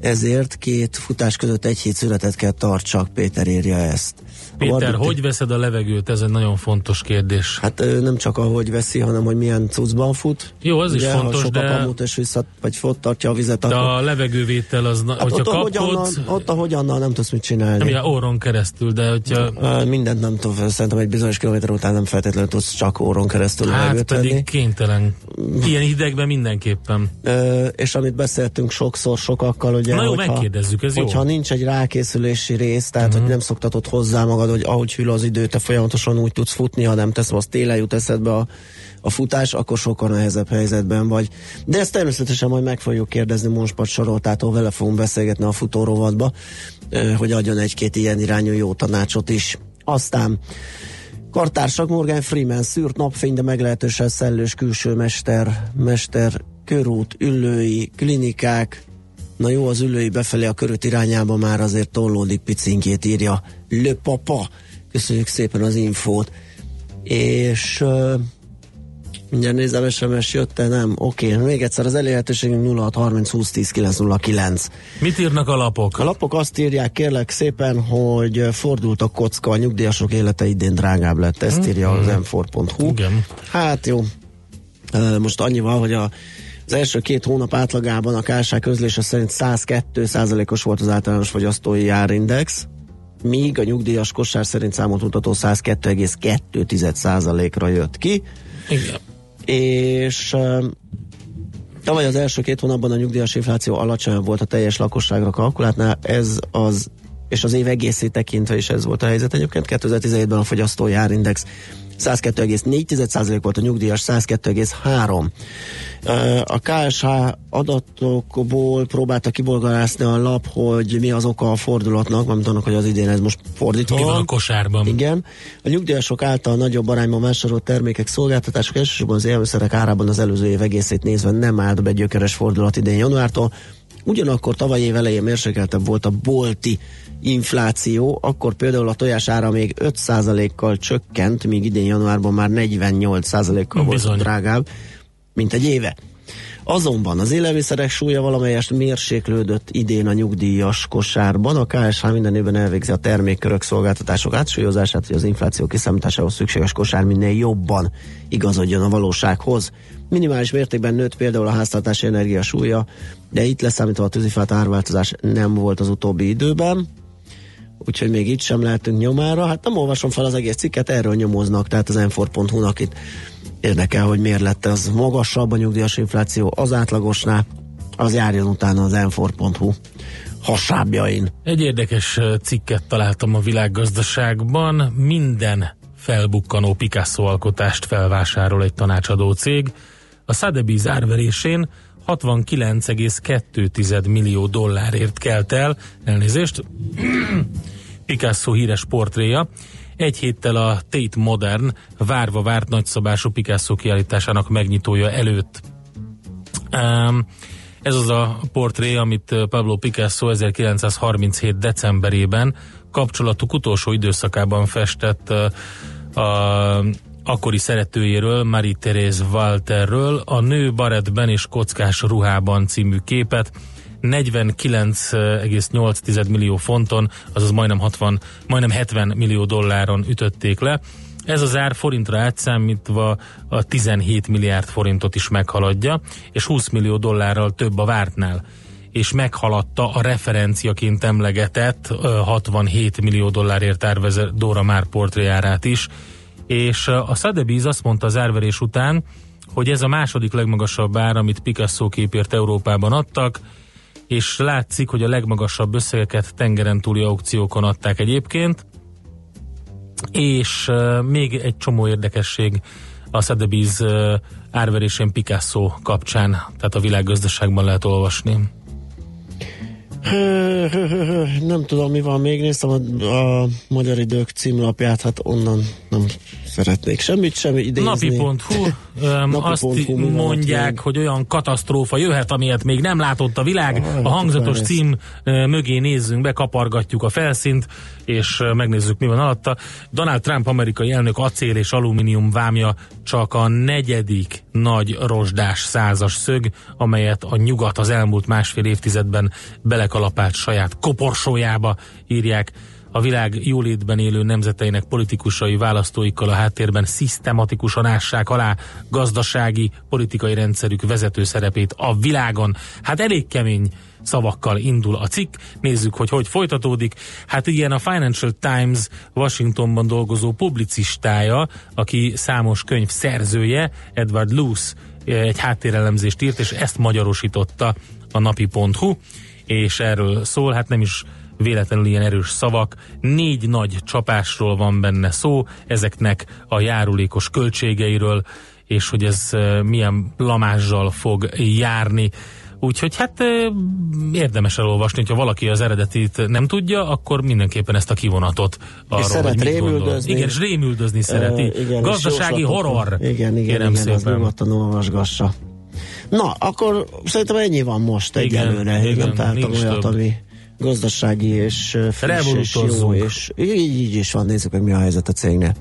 ezért két futás között egy hét szünetet kell tartsak. Péter írja ezt. Péter, Barbie, hogy veszed a levegőt? Ez egy nagyon fontos kérdés. Hát nem csak ahogy veszi, hanem hogy milyen cuccban fut. Jó, az ugye, is fontos, ha de... ha sok a pamut és vissza, vagy fot tartja a vizet, de akkor... a levegővétel az, na... hát hogyha ott, kapkodsz... Ahogyan, ott, ahogyannal nem tudsz mit csinálni. Nem, ilyen óron keresztül, de hogyha... Na, mindent nem tudom, szerintem egy bizonyos kilométer után nem feltétlenül tudsz csak óron keresztül hát levegőt venni. Hát pedig kénytelen. Ilyen hidegben mindenképpen. E, és amit beszéltünk sokszor sokakkal, ugye, na jó, hogyha, megkérdezzük, ez hogyha jó. Nincs egy rákészülési rész, tehát uh-huh. hogy nem szoktatod hozzá magad, hogy ahogy hűl az idő, te folyamatosan úgy tudsz futni, ha nem teszem, az télen jut eszedbe a, a futás, akkor sokkal nehezebb helyzetben vagy. De ezt természetesen majd meg fogjuk kérdezni Monspart Saroltától, vele fogunk beszélgetni a futórovatba, hogy adjon egy-két ilyen irányú jó tanácsot is. Aztán kartársak, Morgan Freeman, szűrt napfény, de meglehetősen szellős külső mester, mester körút, üllői, klinikák. Na jó, az ülői befelé, a köröt irányába már azért tollódik picinkét, írja Le Papa. Köszönjük szépen az infót. És uh, mindjárt nézem, es em es jött-e, nem? Oké, okay. Még egyszer az elérhetőségünk nulla hat harminc húsz tíz kilenc nulla kilenc. Mit írnak a lapok? A lapok azt írják, kérlek szépen, hogy fordult a kocka, a nyugdíjasok élete idén drágább lett. Ezt hmm. írja az em négy pont hú. Igen. Hát jó. Uh, most annyi van, hogy a az első két hónap átlagában a K S H közlése szerint száz két százalékos volt az általános fogyasztói árindex, míg a nyugdíjas kosár szerint számot mutató száz két egész kettő százalékra jött ki. Igen. És tavaly az első két hónapban a nyugdíjas infláció alacsony volt a teljes lakosságra kalkuláltnál, ez az, és az év egészét tekintve is ez volt a helyzet. Egyébként kétezer-tizenhétben a fogyasztói árindex száz két egész négy százalék volt, a nyugdíjas száz két egész három. A K S H adatokból próbálta kibolgarászni a lap, hogy mi az oka a fordulatnak, mert annak, hogy az idén ez most fordítva. Mi van a kosárban? Igen. A nyugdíjasok által nagyobb arányban vásárolt termékek, szolgáltatások, elsősorban az élelmiszerek árában az előző év egészét nézve nem állt be gyökeres fordulat idén januártól. Ugyanakkor tavaly év elején mérsékeltebb volt a bolti infláció, akkor például a tojás ára még öt százalékkal csökkent, míg idén januárban már negyvennyolc százalékkal volt drágább, mint egy éve. Azonban az élelmiszerek súlya valamelyest mérséklődött idén a nyugdíjas kosárban. A K S H minden évben elvégzi a termékkörök, szolgáltatások átsúlyozását, hogy az infláció kiszámításához szükséges kosár minél jobban igazodjon a valósághoz. Minimális mértékben nőtt például a háztartási energia súlya, de itt leszámítva a tűzifát árváltozás nem volt az utóbbi időben. Úgyhogy még itt sem lehetünk nyomára. Hát nem olvasom fel az egész cikket, erről nyomoznak, tehát az em négy pont hú-nak itt érdekel, hogy miért lett az magasabb a nyugdíjas infláció az átlagosnál, az járjon utána az em négy pont hú hasábjain. Egy érdekes cikket találtam a világgazdaságban, minden felbukkanó Picasso alkotást felvásárol egy tanácsadó cég. A Sotheby's árverésén hatvankilenc egész kettő millió dollárért kelt el, elnézést, Picasso híres portréja. Egy héttel a Tate Modern várva várt nagyszabású Picasso kiállításának megnyitója előtt. Um, ez az a portré, amit Pablo Picasso ezerkilencszázharminchét. decemberében kapcsolatuk utolsó időszakában festett uh, a akkori szeretőjéről, Marie-Thérèse Walterről, a Nő barettben és kockás ruhában című képet negyvenkilenc egész nyolc millió fonton, azaz majdnem hatvan, majdnem hetven millió dolláron ütötték le. Ez az ár forintra átszámítva a tizenhét milliárd forintot is meghaladja, és húsz millió dollárral több a vártnál, és meghaladta a referenciaként emlegetett hatvanhét millió dollárért árvezett Dora Maar portréjárát is, és a Sotheby's azt mondta az árverés után, hogy ez a második legmagasabb ár, amit Picasso képért Európában adtak, és látszik, hogy a legmagasabb összegeket tengeren túli aukciókon adták egyébként, és még egy csomó érdekesség a Sotheby's árverésén Picasso kapcsán, tehát a világgazdaságban lehet olvasni. Nem tudom, mi van, még néztem a, a Magyar Idők címlapját, hát onnan nem szeretnék semmit sem idézni. Napi.hu Napi. Azt Napi. mondják, hogy olyan katasztrófa jöhet, amilyet még nem látott a világ. Ah, a hangzatos cím mögé nézzünk be, kapargatjuk a felszínt, és megnézzük, mi van alatta. Donald Trump amerikai elnök acél és alumínium vámja csak a negyedik nagy rozsdás százas szög, amelyet a nyugat az elmúlt másfél évtizedben belekalapált saját koporsójába, írják. A világ jólétben élő nemzeteinek politikusai választóikkal a háttérben szisztematikusan ássák alá gazdasági, politikai rendszerük vezető szerepét a világon. Hát elég kemény szavakkal indul a cikk. Nézzük, hogy hogy folytatódik. Hát ilyen a Financial Times Washingtonban dolgozó publicistája, aki számos könyv szerzője, Edward Luce egy háttérelemzést írt, és ezt magyarosította a napi.hu, és erről szól, hát nem is véletlenül ilyen erős szavak. Négy nagy csapásról van benne szó, ezeknek a járulékos költségeiről, és hogy ez milyen blamázsal fog járni. Úgyhogy hát érdemes elolvasni, hogyha valaki az eredetit nem tudja, akkor mindenképpen ezt a kivonatot arról, és szeret rémüldözni. Igen, és rémüldözni szereti. Uh, igen, gazdasági horror. Igen, igen, Kérem igen, szépen. Nyugodtan olvasgassa. Na, akkor szerintem ennyi van most egyelőre. Igen, igen, tártam olyat, több. ami gazdasági és friss és jó, és így, így is van, nézzük meg, mi a helyzet a cégnél.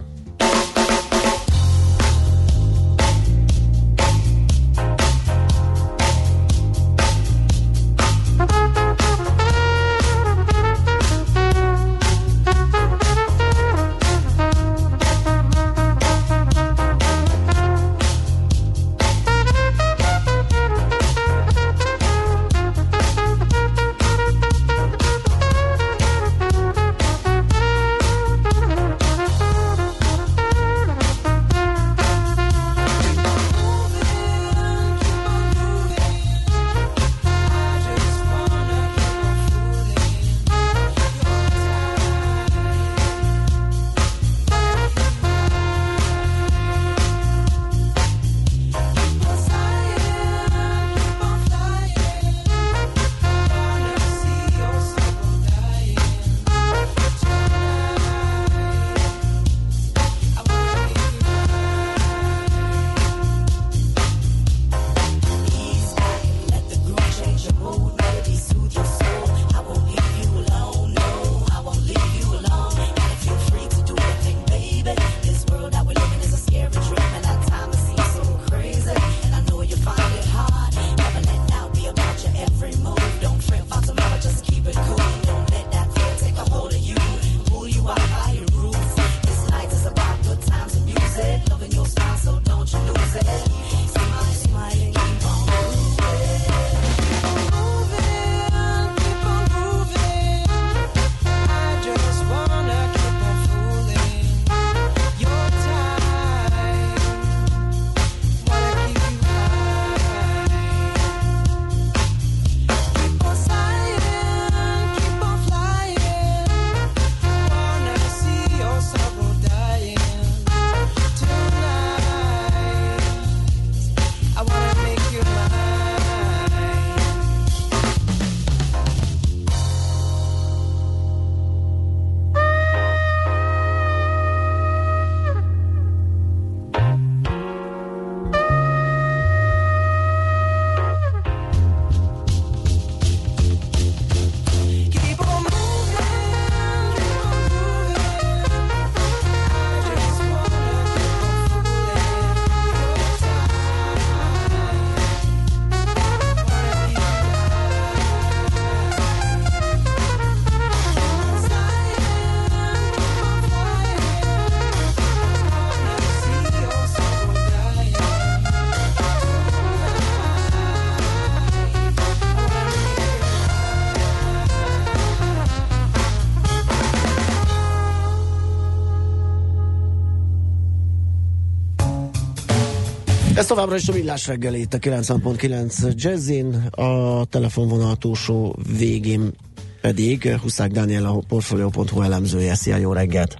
Ez továbbra is a Millás reggeli, itt a kilencven pont kilenc Jazzin, a telefonvonal túlsó végén pedig Huszák Dániel, a Portfolio.hu elemzője. Szia, jó reggelt!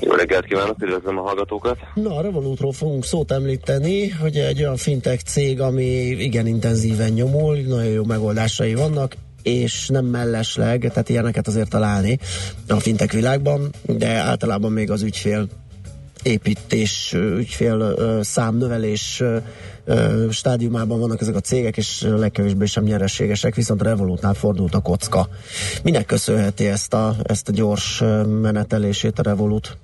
Jó reggelt kívánok, üdvözlöm a hallgatókat! Na, a Revolutról fogunk szót említeni, hogy egy olyan fintech cég, ami igen intenzíven nyomul, nagyon jó megoldásai vannak, és nem mellesleg, tehát ilyeneket azért találni a fintech világban, de általában még az ügyfél építés, ügyfél számnövelés stádiumában vannak ezek a cégek, és legkevésbé sem nyereségesek, viszont a Revolutnál fordult a kocka. Minek köszönheti ezt a, ezt a gyors menetelését a Revolut?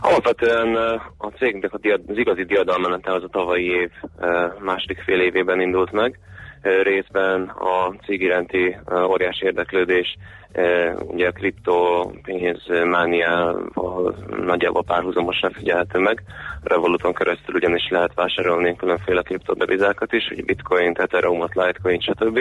Alapvetően a cégnek az igazi diadalmenete az a tavalyi év második fél évében indult meg. Részben a cég iránti óriási érdeklődés, ugye a kriptopénzmániával nagyjából párhuzamosan figyelhető meg. Revoluton keresztül ugyanis lehet vásárolni különféle kriptodevizákat is, ugye bitcoint, ethereumot, litecoin, stb.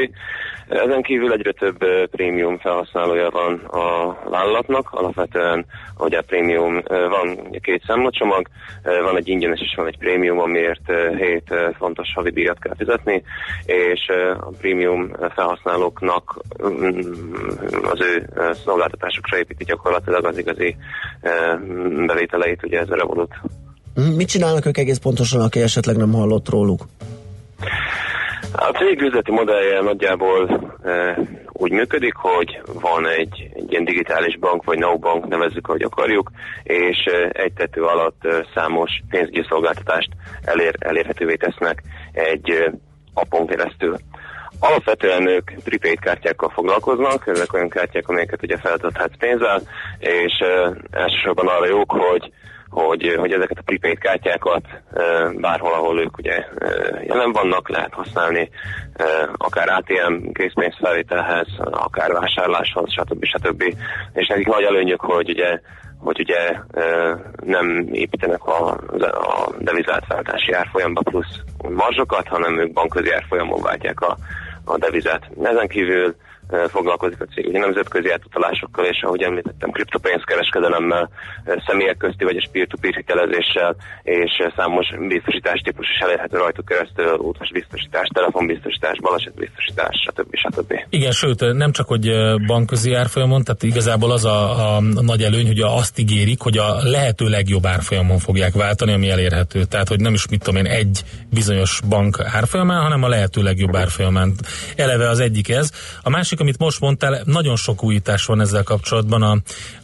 Ezen kívül egyre több prémium felhasználója van a vállalatnak. Alapvetően ugye prémium van két számlacsomag, van egy ingyenes és van egy prémium, amiért hét fontos havi díjat kell fizetni, és a prémium felhasználóknak az ő szolgáltatásokra építi gyakorlatilag az igazi bevételeit, ugye ez a Revolut. Mit csinálnak ők egész pontosan, aki esetleg nem hallott róluk? A cég üzleti modellje nagyjából e, úgy működik, hogy van egy, egy ilyen digitális bank, vagy neobank, nevezzük, ahogy akarjuk, és egy tető alatt számos pénzügyi szolgáltatást elér, elérhetővé tesznek egy appon keresztül. Alapvetően ők prepaid kártyákkal foglalkoznak, ezek olyan kártyák, amelyeket ugye feltölthetsz pénzzel, és e, elsősorban arra jók, hogy Hogy, hogy ezeket a prepaid kártyákat bárhol, ahol ők ugye jelen vannak, lehet használni akár á té em készpénzfelvételhez, akár vásárláshoz, stb. stb. És nekik nagy előnyük, hogy ugye, hogy ugye nem építenek a, a devizátváltási árfolyamba plusz marzsokat, hanem ők bankközi árfolyamon váltják a, a devizát. Ezen kívül foglalkozik a cég ugye nemzetközi átutalásokkal, és ahogy említettem, kriptopénzkereskedelemmel, személyek közti vagy a peer-to-peer hitelezéssel, és számos biztosítás típus is elérhető rajtuk keresztül, utasbiztosítás, telefonbiztosítás, balesetbiztosítás, stb. stb. Igen, sőt, nem csak hogy bankközi árfolyamon, tehát igazából az a, a nagy előny, hogy azt ígérik, hogy a lehető legjobb árfolyamon fogják váltani, ami elérhető. Tehát, hogy nem is mit tudom én, egy bizonyos bank árfolyamán, hanem a lehető legjobb árfolyamán. Eleve az egyik ez. A másik, amit most mondtál, nagyon sok újítás van ezzel kapcsolatban a,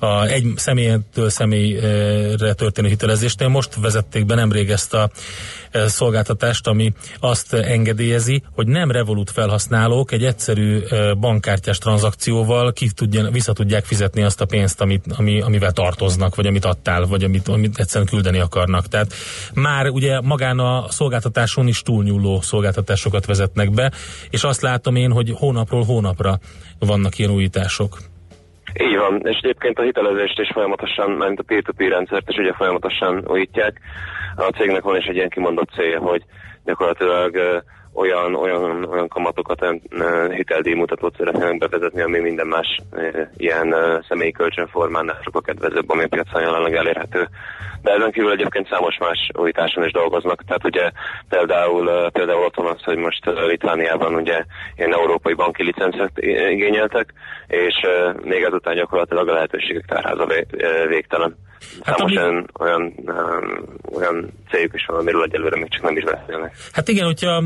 a egy személytől személyre történő hitelezésnél. Most vezették be nemrég ezt a e, szolgáltatást, ami azt engedélyezi, hogy nem Revolut felhasználók egy egyszerű e, bankkártyás tranzakcióval ki tudja, vissza tudják fizetni azt a pénzt, amit, ami, amivel tartoznak, vagy amit adtál, vagy amit, amit egyszerűen küldeni akarnak. Tehát már ugye magán a szolgáltatáson is túlnyúló szolgáltatásokat vezetnek be, és azt látom én, hogy hónapról hónapra vannak ilyen újítások. Így van, és egyébként a hitelezést is folyamatosan, mint a peer-to-peer rendszert is ugye folyamatosan újítják. A cégnek van is egy ilyen kimondott célja, hogy gyakorlatilag uh, olyan, olyan, olyan kamatokat, olyan uh, hiteldíjmutatót szeretnének bevezetni, ami minden más uh, ilyen uh, személyi kölcsönformánál sokkal kedvezőbb, ami a piacon jelenleg elérhető. De ezen kívül egyébként számos más újításon is dolgoznak. Tehát ugye például, például ott van az, hogy most Litvániában ugye ilyen európai banki licencet igényeltek, és még azután gyakorlatilag a lehetőségek tárháza végtelen. Számos hát, ami... olyan, olyan céljuk is van, amiről egyelőre még csak nem is beszélnek. Hát igen, hogyha um,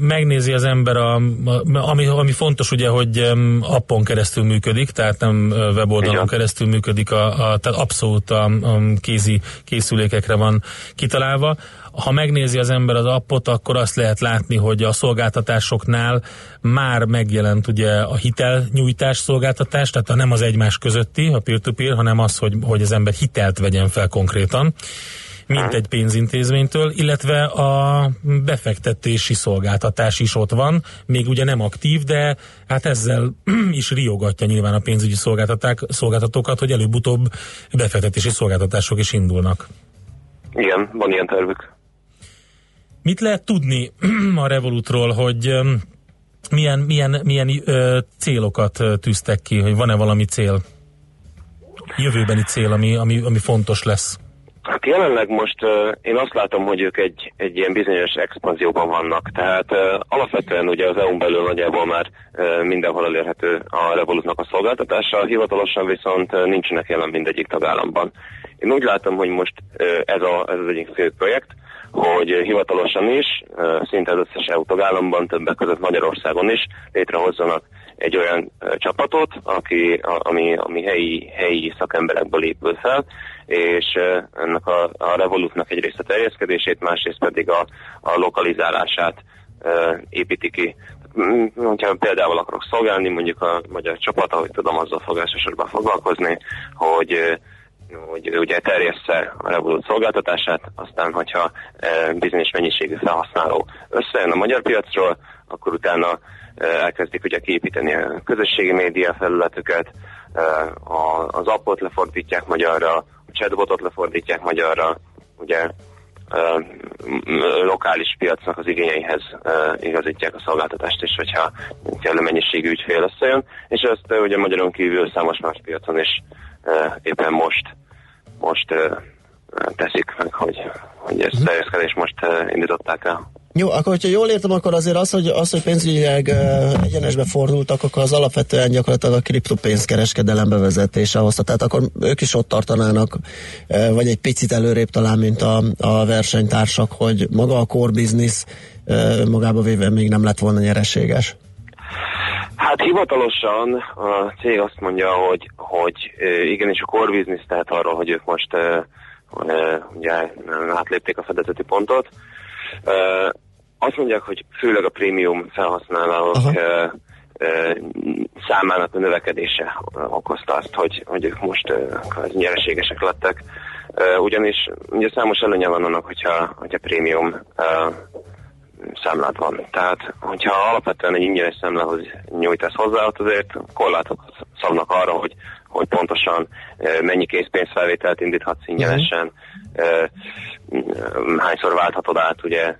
megnézi az ember, a, ami, ami fontos ugye, hogy um, appon keresztül működik, tehát nem weboldalon keresztül működik, a, a, tehát abszolút a, a kézi készülékekre van kitalálva. Ha megnézi az ember az appot, akkor azt lehet látni, hogy a szolgáltatásoknál már megjelent ugye a hitelnyújtás szolgáltatás, tehát nem az egymás közötti, a peer-to-peer, hanem az, hogy, hogy az ember hitelt vegyen fel konkrétan, mint egy pénzintézménytől, illetve a befektetési szolgáltatás is ott van, még ugye nem aktív, de hát ezzel is riogatja nyilván a pénzügyi szolgáltatókat, hogy előbb-utóbb befektetési szolgáltatások is indulnak. Igen, van ilyen tervük. Mit lehet tudni a Revolutról, hogy milyen, milyen, milyen célokat tűztek ki, hogy van-e valami cél, jövőbeni cél, ami, ami, ami fontos lesz? Hát Hát jelenleg most uh, én azt látom, hogy ők egy, egy ilyen bizonyos expanzióban vannak. Tehát uh, alapvetően ugye az é unión belül nagyjából már uh, mindenhol elérhető a Revolutnak a szolgáltatása, hivatalosan viszont uh, nincsenek jelen mindegyik tagállamban. Én úgy látom, hogy most uh, ez, a, ez az egyik fő projekt, hogy uh, hivatalosan is, uh, szinte az összes é u tagállamban, többek között Magyarországon is létrehozzanak egy olyan uh, csapatot, aki, a, ami, ami helyi, helyi szakemberekből épül fel, és uh, ennek a, a Revolutnak egyrészt a terjeszkedését, másrészt pedig a, a lokalizálását uh, építi ki. Ha például akarok szolgálni, mondjuk a magyar csapat, ahogy tudom, azzal fog elsősorban foglalkozni, hogy uh, hogy ugye terjessze a Revolut szolgáltatását, aztán, hogyha e, bizonyos mennyiségű felhasználó összejön a magyar piacról, akkor utána e, elkezdik ugye kiépíteni a közösségi média felületüket, e, a, az appot lefordítják magyarra, a chatbotot lefordítják magyarra, ugye e, lokális piacnak az igényeihez e, igazítják a szolgáltatást is, hogyha kellő mennyiségű ügyfél összejön, és ezt e, ugye magyaron kívül számos más piacon is éppen most, most uh, teszik meg, hogy, hogy ezt terjeszkedés most uh, indították el. Jó, akkor hogyha jól értem, akkor azért az, hogy, az, hogy pénzügyileg uh, egyenesbe fordultak, akkor az alapvetően gyakorlatilag a kriptopénzkereskedelem bevezetése hozta. Tehát akkor ők is ott tartanának, uh, vagy egy picit előrébb talán, mint a, a versenytársak, hogy maga a core business uh, magába véve még nem lett volna nyereséges. Hát hivatalosan a cég azt mondja, hogy, hogy igenis a core business, tehát arról, hogy ők most ugye átlépték a fedezeti pontot. Azt mondják, hogy főleg a prémium felhasználók Aha. számának a növekedése okozta azt, hogy, hogy ők most nyereségesek lettek. Ugyanis ugye számos előnye van annak, hogyha, hogyha prémium számlát van. Tehát, hogyha alapvetően egy ingyenes számlához nyújtasz hozzá, azért korlátokat szabnak arra, hogy, hogy pontosan mennyi készpénzfelvételt indíthatsz ingyenesen, mm. hányszor válthatod át ugye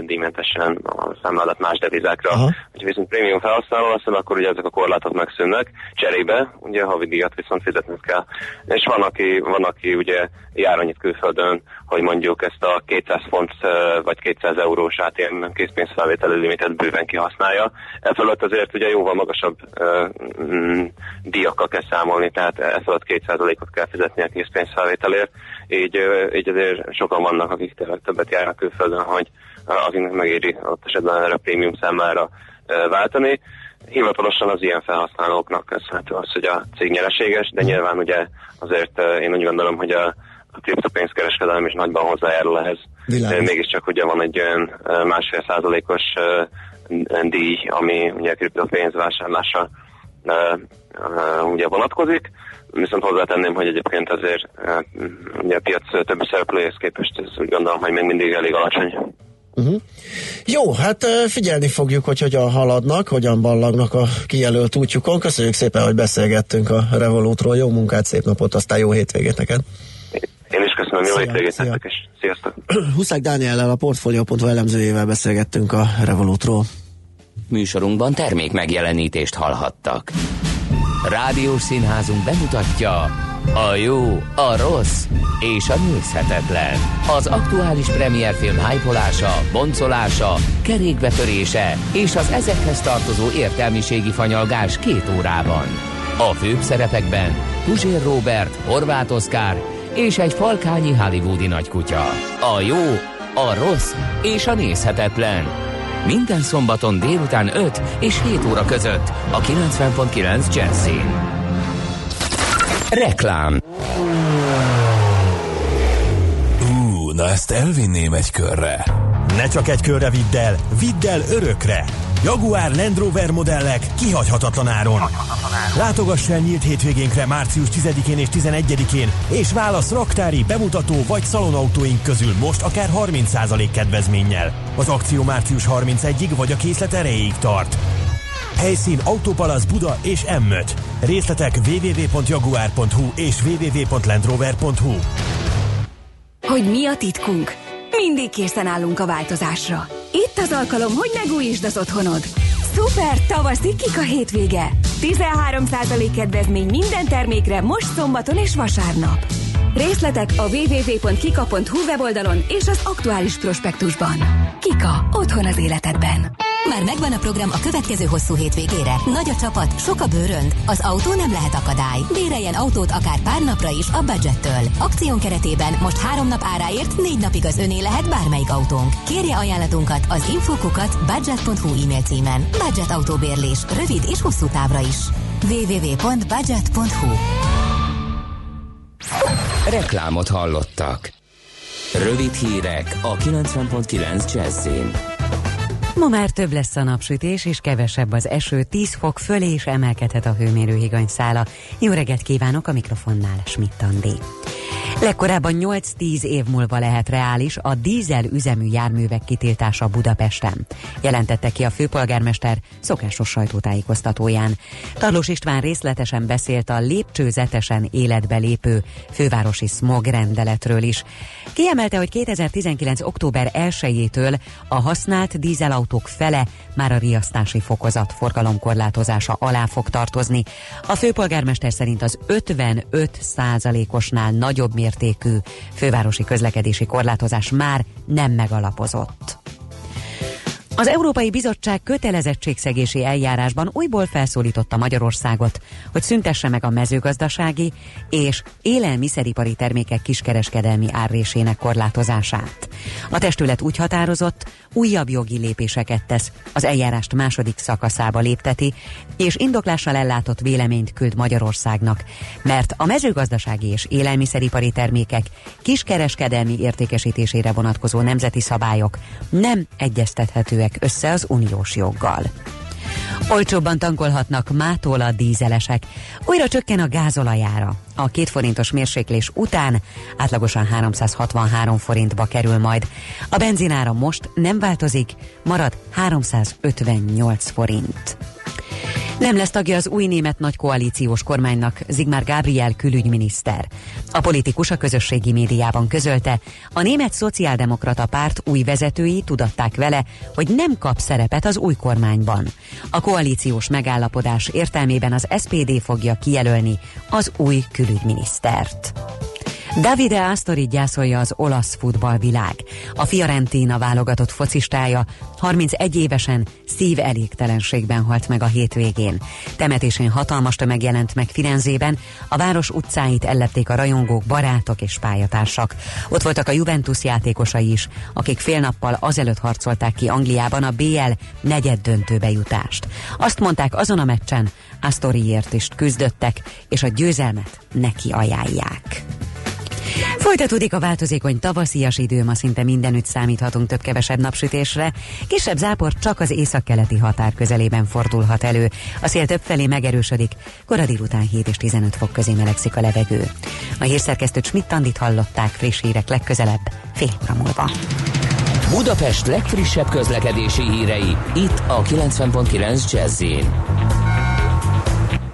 díjmentesen a számládat más devizákra. Aha. Hogyha viszont prémium felhasználó leszel, akkor ugye ezek a korlátok megszűnnek cserébe, ugye havi díjat viszont fizetned kell. És van aki, van, aki ugye jár annyit külföldön, hogy mondjuk ezt a kétszáz font vagy kétszáz eurós á té em készpénzfelvételi limitet bőven kihasználja. E fölött azért ugye jóval magasabb mm, díjakkal kell számolni, tehát e fölött két százalékot kell fizetni a készpénzfelvételért. Így, így azért sokan vannak, akik tényleg többet járnak külföldön, hogy akiknek megéri ott esetben erre a prémium számára váltani. Hivatalosan az ilyen felhasználóknak köszönhető az, hogy a cég nyereséges, de nyilván ugye azért én úgy gondolom, hogy a a kriptopénzkereskedelem is nagyban hozzájárul ehhez. Világos. Mégiscsak ugye van egy olyan másfél százalékos díj, ami ugye a kriptopénz vásárlása ugye vonatkozik, viszont hozzátenném, hogy egyébként azért ugye a piac többi szereplőjéhez képest ez úgy gondolom, hogy még mindig elég alacsony. Uh-huh. Jó, hát figyelni fogjuk, hogy hogyan haladnak, hogyan ballagnak a kijelölt útjukon. Köszönjük szépen, hogy beszélgettünk a Revolutról. Jó munkát, szép napot, aztán jó hétvégét neked! Én is köszönöm, jó hétvégét nektek is. Sziasztok! Huszák Dániellel, a Portfolio.hu elemzőjével beszélgettünk a Revolutról. Műsorunkban termék megjelenítést hallhattak. Rádiós színházunk bemutatja a jó, a rossz és a nézhetetlen. Az aktuális premierfilm hype-olása, boncolása, kerékbetörése és az ezekhez tartozó értelmiségi fanyalgás két órában. A főbb szerepekben Puzsér Róbert, Horváth Oszkár és egy falkányi hollywoodi nagykutya. A jó, a rossz és a nézhetetlen. Minden szombaton délután öt és hét óra között a kilencven pont kilenc Jazzin. Reklám. Ú, na ezt elvinném egy körre. Ne csak egy körre vidd el, vidd el örökre! Jaguar Land Rover modellek kihagyhatatlan áron. Látogass el nyílt hétvégénkre március tizedikén és tizenegyedikén, és válasz raktári, bemutató vagy szalonautóink közül most akár harminc százalék kedvezménnyel. Az akció március harmincegyedikéig vagy a készlet erejéig tart. Helyszín Autópalasz Buda és M öt. Részletek double-u double-u double-u pont jaguar pont hu és double-u double-u double-u pont landrover pont hu. Hogy mi a titkunk? Mindig készen állunk a változásra. Itt az alkalom, hogy megújítsd az otthonod. Szuper tavaszi kik a hétvége. tizenhárom százalék kedvezmény minden termékre most szombaton és vasárnap. Részletek a double-u double-u double-u pont kika pont hu weboldalon és az aktuális prospektusban. Kika, otthon az életedben. Már megvan a program a következő hosszú hétvégére. Nagy a csapat, sok a bőrönd, az autó nem lehet akadály. Béreljen autót akár pár napra is a budgettől. Akción keretében most három nap áráért négy napig az öné lehet bármelyik autónk. Kérje ajánlatunkat az infokukat budget pont hu e-mail címen. Budget autóbérlés, rövid és hosszú távra is. double-u double-u double-u pont budget pont hu. Reklámot hallottak. Rövid hírek a kilencven egész kilenc Jazzin. Ma már több lesz a napsütés, és kevesebb az eső, tíz fok fölé is emelkedhet a hőmérőhigany szála. Jó reggelt kívánok, a mikrofonnál Schmitt Andi. Legkorábban nyolc-tíz év múlva lehet reális a dízel üzemű járművek kitiltása Budapesten, jelentette ki a főpolgármester szokásos sajtótájékoztatóján. Tarlós István részletesen beszélt a lépcsőzetesen életbe lépő fővárosi smog rendeletről is. Kiemelte, hogy kétezer-tizenkilenc október elsejétől a használt dízelautók fele már a riasztási fokozat forgalomkorlátozása alá fog tartozni. A főpolgármester szerint az ötvenöt százalékosnál nagyobb mértékű fővárosi közlekedési korlátozás már nem megalapozott. Az Európai Bizottság kötelezettségszegési eljárásban újból felszólította Magyarországot, hogy szüntesse meg a mezőgazdasági és élelmiszeripari termékek kiskereskedelmi árrésének korlátozását. A testület úgy határozott, újabb jogi lépéseket tesz, az eljárást második szakaszába lépteti, és indoklással ellátott véleményt küld Magyarországnak, mert a mezőgazdasági és élelmiszeripari termékek kiskereskedelmi értékesítésére vonatkozó nemzeti szabályok nem egyeztethetőek össze az uniós joggal. Olcsóbban tankolhatnak mától a dízelesek. Újra csökken a gázolajára. A két forintos mérséklés után átlagosan háromszázhatvanhárom forintba kerül majd. A benzinára most nem változik, marad háromszázötvennyolc forint. Nem lesz tagja az új német nagykoalíciós kormánynak Zigmár Gabriel külügyminiszter. A politikus a közösségi médiában közölte, a német szociáldemokrata párt új vezetői tudatták vele, hogy nem kap szerepet az új kormányban. A koalíciós megállapodás értelmében az es pé dé fogja kijelölni az új külügyminisztert. Davide Astori gyászolja az olasz futballvilág. A Fiorentina válogatott focistája harmincegy évesen szívelégtelenségben halt meg a hétvégén. Temetésén hatalmas tömeg jelent meg Firenzében, a város utcáit ellepték a rajongók, barátok és pályatársak. Ott voltak a Juventus játékosai is, akik fél nappal azelőtt harcolták ki Angliában a bé el negyed döntőbe jutást. Azt mondták, azon a meccsen Astoriért is küzdöttek, és a győzelmet neki ajánlják. Folytatódik a változékony tavaszias idő, ma szinte mindenütt számíthatunk több-kevesebb napsütésre. Kisebb zápor csak az északkeleti határ közelében fordulhat elő. A szél többfelé megerősödik, kora délután hét és tizenöt fok közé melegszik a levegő. A hírszerkesztőt Schmitt Andit hallották, friss hírek legközelebb, fél óra múlva. Budapest legfrissebb közlekedési hírei, itt a kilencven egész kilenc Jazz-én.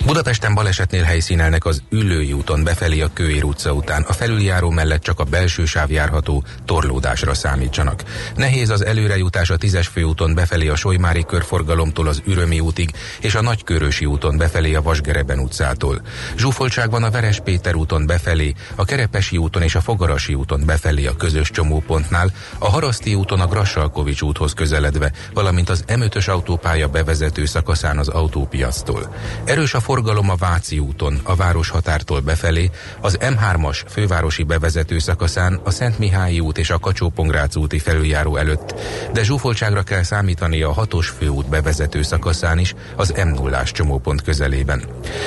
Budapesten balesetnél helyszínelnek az Üllői úton befelé a Kőér utca után. A felüljáró mellett csak a belső sáv járható, torlódásra számítsanak. Nehéz az előrejutás a tízes főúton befelé a Solymári körforgalomtól az Ürömi útig és a Nagykörösi úton befelé a Vasgereben utcától. Zsúfoltság van a Veres Péter úton befelé, a Kerepesi úton és a Fogarasi úton befelé a közös csomópontnál, a Haraszti úton a Grassalkovics úthoz közeledve, valamint az em ötös autópálya bevezető szakaszán az autópiactól. Erős a forgalom a Váci úton, a városhatártól befelé, az em hármas fővárosi bevezető szakaszán, a Szent Mihályi út és a Kacsó-Pongrác úti felüljáró előtt, de zsúfoltságra kell számítani a hatos főút bevezető szakaszán is, az em nullás csomópont közelében.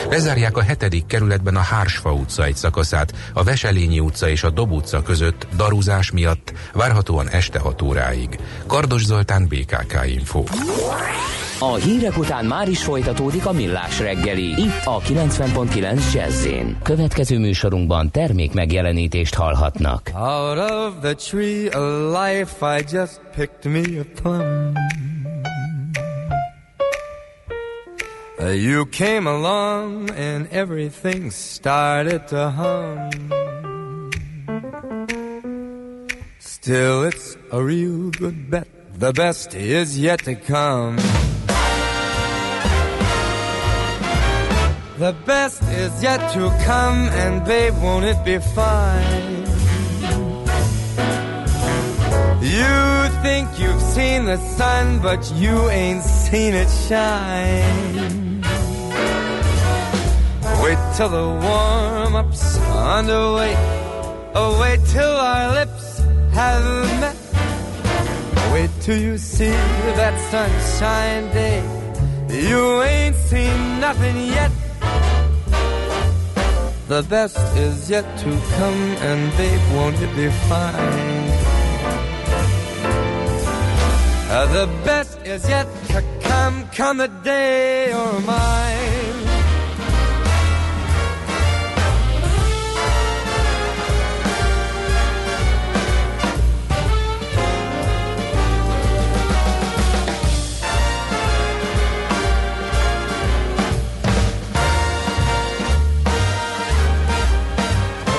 Lezárják a hetedik kerületben a Hársfa utca egy szakaszát, a Veselényi utca és a Dob utca között daruzás miatt, várhatóan este hat óráig. Kardos Zoltán, bé ká ká Info. A hírek után már is folytatódik a Millás reggeli, itt a kilencven egész kilenc Jazz-én. Következő műsorunkban termék megjelenítést hallhatnak. Out of the tree of life I just picked me a plum. You came along and everything started to hum. Still it's a real good bet, the best is yet to come. The best is yet to come, and babe, won't it be fine? You think you've seen the sun, but you ain't seen it shine. Wait till the warm-up's underway. Oh, wait till our lips have met. Wait till you see that sunshine day. You ain't seen nothing yet. The best is yet to come, and babe, won't it be fine? Uh, the best is yet to come, come the day you're mine.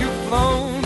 You've flown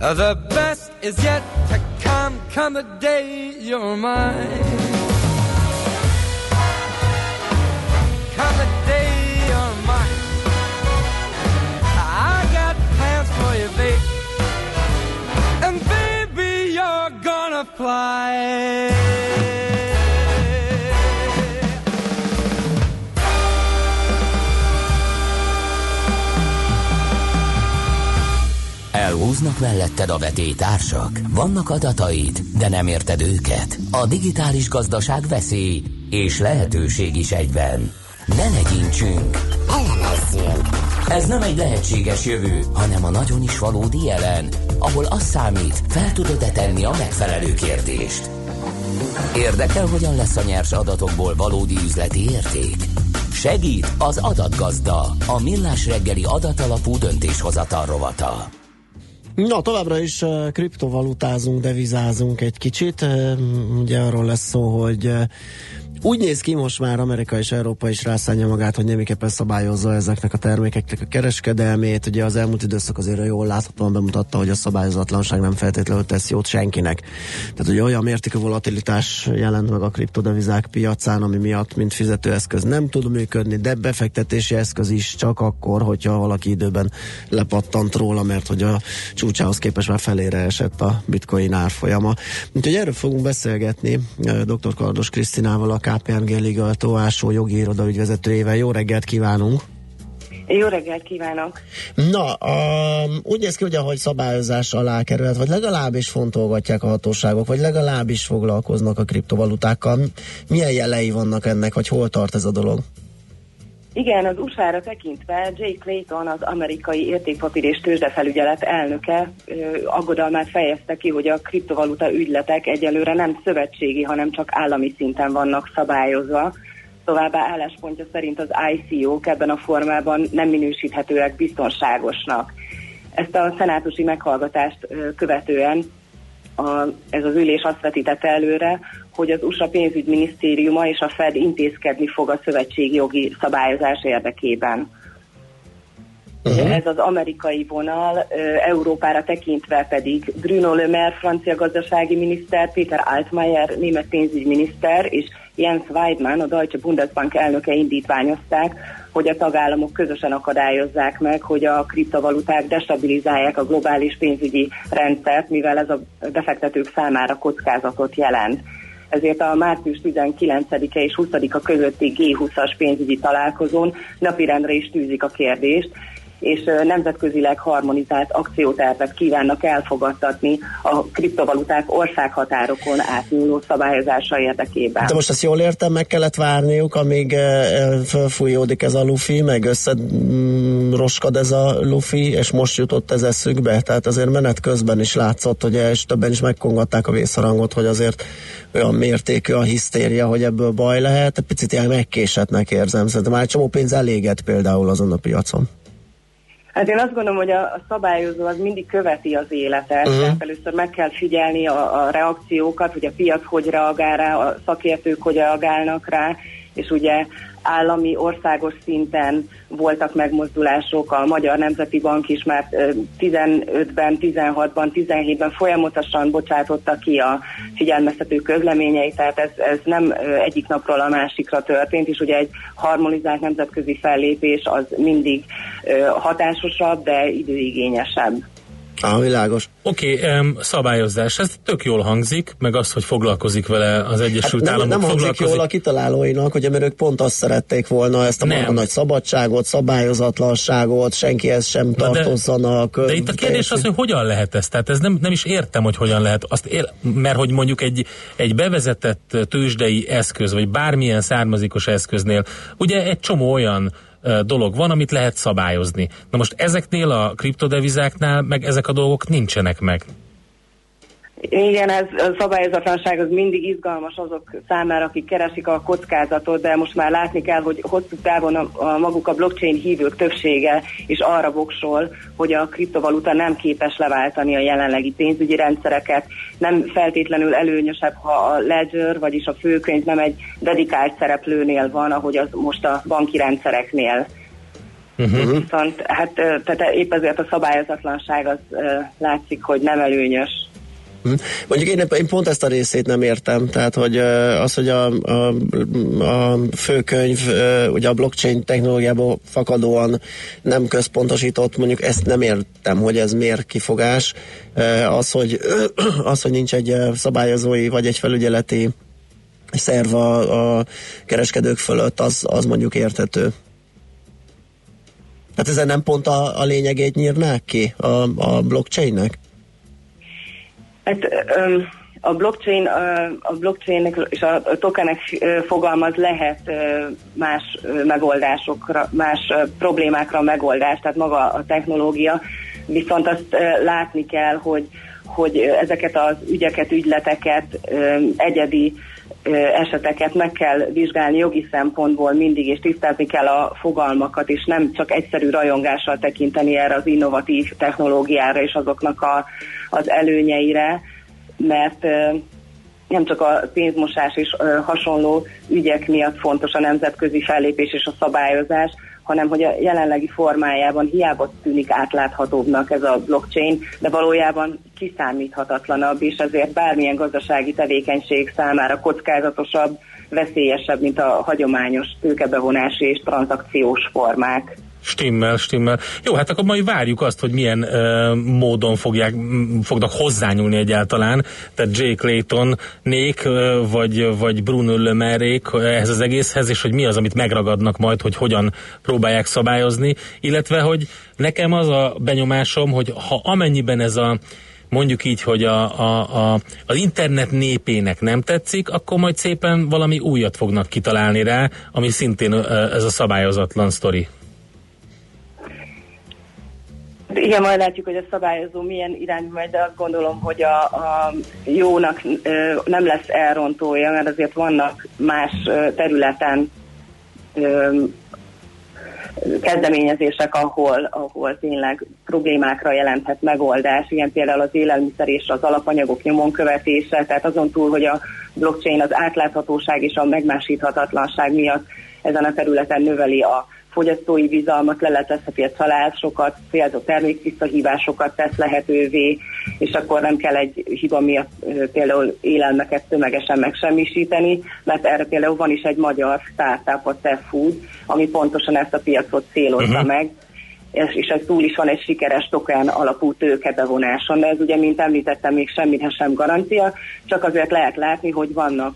The best is yet to come, come the day you're mine. Come the day you're mine. I got plans for you, babe. And baby, you're gonna fly. Elhúznak melletted a vetélytársak? Vannak adataid, de nem érted őket? A digitális gazdaság veszély és lehetőség is egyben. Ne legyintsünk! Elemezzünk! Ez nem egy lehetséges jövő, hanem a nagyon is valódi jelen, ahol az számít, fel tudod-e tenni a megfelelő kérdést. Érdekel, hogyan lesz a nyers adatokból valódi üzleti érték? Segít az adatgazda, a millás reggeli adatalapú döntéshozatal rovata. Na, továbbra is kriptovalutázunk, devizázunk egy kicsit. Ugye arról lesz szó, hogy úgy néz ki most már, Amerika és Európa is rászánja magát, hogy némiképpen szabályozza ezeknek a termékeknek a kereskedelmét. Ugye az elmúlt időszak azért jól láthatóan bemutatta, hogy a szabályozatlanság nem feltétlenül tesz jót senkinek. Tehát ugye olyan mértékű volatilitás jelent meg a kriptodevizák piacán, ami miatt mint fizetőeszköz nem tud működni, de befektetési eszköz is csak akkor, hogyha valaki időben lepattant róla, mert hogy a csúcsához képest már felére esett a bitcoin árfolyama. Úgyhogy erről fogunk beszélgetni doktor Kardos Krisztinával, a ká pé em gé Legal Toásó jogi iroda ügyvezetőjével. Jó reggelt kívánunk! Jó reggelt kívánok! Na, um, úgy néz ki, ugye, hogy szabályozás alá kerülhet, vagy legalábbis fontolgatják a hatóságok, vagy legalábbis foglalkoznak a kriptovalutákkal. Milyen jelei vannak ennek, vagy hol tart ez a dolog? Igen, az u es á-ra tekintve Jay Clayton, az amerikai értékpapír és tőzsdefelügyelet elnöke aggodalmát fejezte ki, hogy a kriptovaluta ügyletek egyelőre nem szövetségi, hanem csak állami szinten vannak szabályozva. Továbbá álláspontja szerint az I C O-k ebben a formában nem minősíthetőek biztonságosnak. Ezt a szenátusi meghallgatást követően a, ez az ülés azt vetítette előre, hogy az u es á pénzügyminisztériuma és a Fed intézkedni fog a szövetségi jogi szabályozás érdekében. Uh-huh. Ez az amerikai vonal, Európára tekintve pedig Bruno Le Maire, francia gazdasági miniszter, Péter Altmaier, német pénzügyminiszter és Jens Weidmann, a Deutsche Bundesbank elnöke indítványozták, hogy a tagállamok közösen akadályozzák meg, hogy a kriptovaluták destabilizálják a globális pénzügyi rendszert, mivel ez a befektetők számára kockázatot jelent. ezért a március tizenkilencedike és huszadika közötti gé húszas pénzügyi találkozón napirendre is tűzik a kérdést, és nemzetközileg harmonizált akciótervet kívánnak elfogadtatni a kriptovaluták országhatárokon átnyúló szabályozása érdekében. De most ezt jól értem, meg kellett várniuk, amíg fölfújódik ez a lufi, meg összeroskad ez a lufi, és most jutott ez eszükbe, tehát azért menet közben is látszott, hogy és többen is megkongatták a vészharangot, hogy azért olyan mértékű a hisztéria, hogy ebből baj lehet, egy picit ilyen megkésetnek érzem, szerintem már egy csomó pénz elégett például azon a piacon. Hát én azt gondolom, hogy a szabályozó az mindig követi az életet, uh-huh. tehát először meg kell figyelni a, a reakciókat, hogy a piac hogy reagál rá, a szakértők hogy reagálnak rá, és ugye állami, országos szinten voltak megmozdulások, a Magyar Nemzeti Bank is már tizenötben, tizenhatban, tizenhétben folyamatosan bocsátotta ki a figyelmeztető közleményeit, tehát ez, ez nem egyik napról a másikra történt, és ugye egy harmonizált nemzetközi fellépés az mindig hatásosabb, de időigényesebb. Ah, világos. Oké, okay, um, szabályozás, ez tök jól hangzik, meg az, hogy foglalkozik vele az Egyesült hát Államok. Nem, nem hangzik jól a kitalálóinak, ugye, mert ők pont azt szerették volna, ezt a nem. nagy szabadságot, szabályozatlanságot, senkihez sem tartozzanak. De, de itt a kérdés az, hogy hogyan lehet ez? Tehát ez nem, nem is értem, hogy hogyan lehet. Azt ér, mert hogy mondjuk egy, egy bevezetett tőzsdei eszköz, vagy bármilyen származékos eszköznél, ugye egy csomó olyan dolog van, amit lehet szabályozni. Na most ezeknél a kriptodevizáknál meg ezek a dolgok nincsenek meg. Igen, ez a szabályozatlanság az mindig izgalmas azok számára, akik keresik a kockázatot, de most már látni kell, hogy hosszú távon a, a maguk a blockchain hívők többsége is arra voksol, hogy a kriptovaluta nem képes leváltani a jelenlegi pénzügyi rendszereket. Nem feltétlenül előnyösebb, ha a ledger, vagyis a főkönyv nem egy dedikált szereplőnél van, ahogy az most a banki rendszereknél. Uh-huh. Viszont hát, tehát épp ezért a szabályozatlanság az látszik, hogy nem előnyös. Mondjuk én, én pont ezt a részét nem értem, tehát hogy az, hogy a, a, a főkönyv ugye a blockchain technológiából fakadóan nem központosított, mondjuk ezt nem értem, hogy ez miért kifogás, az, hogy, az, hogy nincs egy szabályozói vagy egy felügyeleti szerv a, a kereskedők fölött, az, az mondjuk érthető. Tehát ezen nem pont a, a lényegét nyírnák ki a, a blockchainnek? Hát a blockchain, a blockchain és a tokenek fogalmaz lehet más megoldásokra, más problémákra megoldást, tehát maga a technológia, viszont azt látni kell, hogy, hogy ezeket az ügyeket, ügyleteket, egyedi eseteket meg kell vizsgálni jogi szempontból mindig, és tisztázni kell a fogalmakat, és nem csak egyszerű rajongással tekinteni erre az innovatív technológiára és azoknak a, az előnyeire, mert nem csak a pénzmosás és hasonló ügyek miatt fontos a nemzetközi fellépés és a szabályozás, hanem hogy a jelenlegi formájában hiába tűnik átláthatóbbnak ez a blockchain, de valójában kiszámíthatatlanabb, és ezért bármilyen gazdasági tevékenység számára kockázatosabb, veszélyesebb, mint a hagyományos tőkebevonási és tranzakciós formák. Stimmel, stimmel. Jó, hát akkor majd várjuk azt, hogy milyen uh, módon fogják, fognak hozzányúlni egyáltalán, tehát Jay Claytonnék, uh, vagy, vagy Bruno Le Maire-ék uh, ehhez az egészhez, és hogy mi az, amit megragadnak majd, hogy hogyan próbálják szabályozni, illetve, hogy nekem az a benyomásom, hogy ha amennyiben ez a mondjuk így, hogy a, a, a, az internet népének nem tetszik, akkor majd szépen valami újat fognak kitalálni rá, ami szintén uh, ez a szabályozatlan sztori. Igen, majd látjuk, hogy a szabályozó milyen irányba megy, de azt gondolom, hogy a, a jónak nem lesz elrontója, mert azért vannak más területen kezdeményezések, ahol, ahol tényleg problémákra jelenthet megoldás, ilyen például az élelmiszer és az alapanyagok nyomon követése, tehát azon túl, hogy a blockchain az átláthatóság és a megmásíthatatlanság miatt ezen a területen növeli a fogyasztói bizalmat, leletezheti a csalásokat, célzott termékvisszahívásokat tesz lehetővé, és akkor nem kell egy hiba miatt például élelmeket tömegesen megsemmisíteni, mert erre például van is egy magyar startup, a té e-Food, ami pontosan ezt a piacot célozza uh-huh. meg, és ez túl is van egy sikeres token alapú tőkebevonáson, de ez ugye, mint említettem, még semmire sem garancia, csak azért lehet látni, hogy vannak,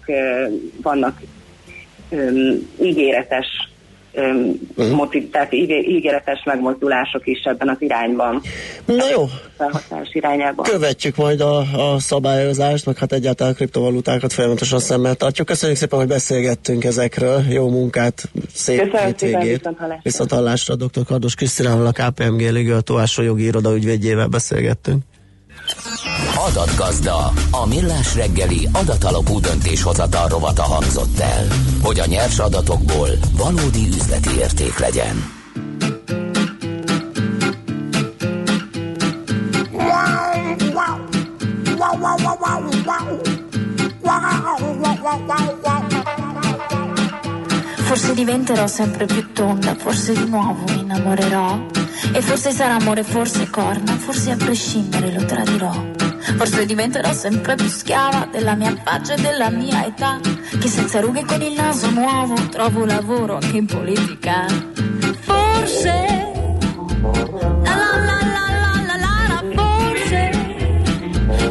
vannak um, ígéretes, um, uh-huh. motiv, tehát ígéretes megmozdulások is ebben az irányban. Na jó, irányában. Követjük majd a, a szabályozást, meg hát egyáltalán a kriptovalutákat folyamatosan szemmel tartjuk. Köszönjük szépen, hogy beszélgettünk ezekről, jó munkát, szép Köszönöm hétvégét. Viszont hallásra doktor Kardos Krisztiánval, a ká pé em gé Legal Tanácsadó jogi iroda ügyvédjével beszélgettünk. Adatgazda, a millás reggeli adatalapú döntéshozatal rovata hangzott el, hogy a nyers adatokból valódi üzleti érték legyen. Forse diventerò sempre più tonda, forse di nuovo mi innamorerò, e forse sarà amore, forse corna, forse a prescindere lo tradirò. Forse diventerò sempre più schiava della mia faccia e della mia età, che senza rughe con il naso nuovo trovo lavoro anche in politica. Forse la la la la la la la, forse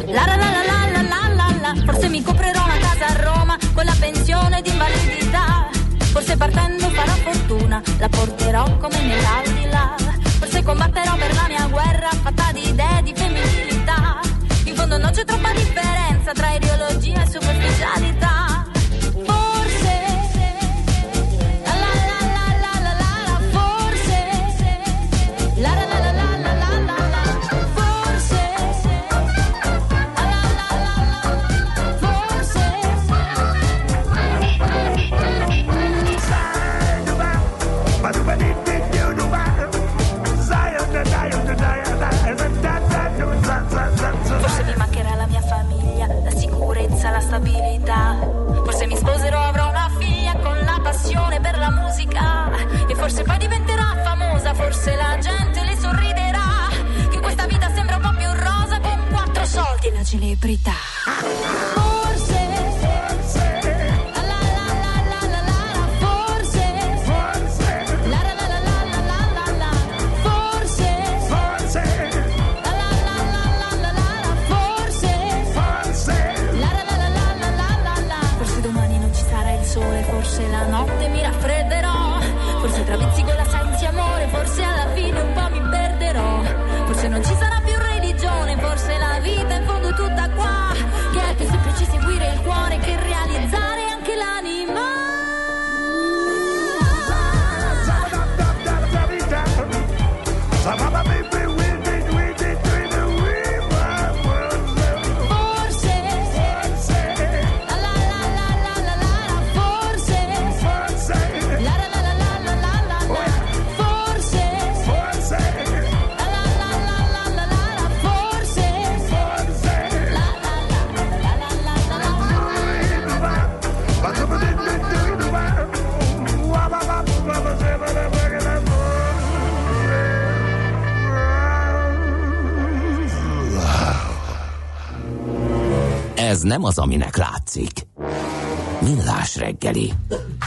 la la la la la la la la, forse mi comprerò una casa a Roma con la pensione di invalidità. Forse partendo farò fortuna, la porterò come nell'aldilà. Forse combatterò per la mia guerra fatta di idee di femminilità. In fondo non c'è troppa differenza tra ideologia e superficialità. Forse la la la la la la la, forse la la la la la la la la, forse la la la la la, forse. Forse mi mancherà la mia famiglia, la sicurezza, la stabilità. Forse mi sposerò, avrò una figlia con la passione per la musica. E forse poi diventerà famosa, forse la gente le sorriderà. Che questa vita sembra un po' più rosa con quattro soldi e la celebrità. Forse la notte mi raffredderò, forse tra vizi con la senza amore, forse alla fine un po' mi perderò, forse non ci sarà più religione, forse la vita in fondo tutta qua, che è più semplice seguire il cuore che realizzare anche l'anima. Ez nem az, aminek látszik. Millás reggeli.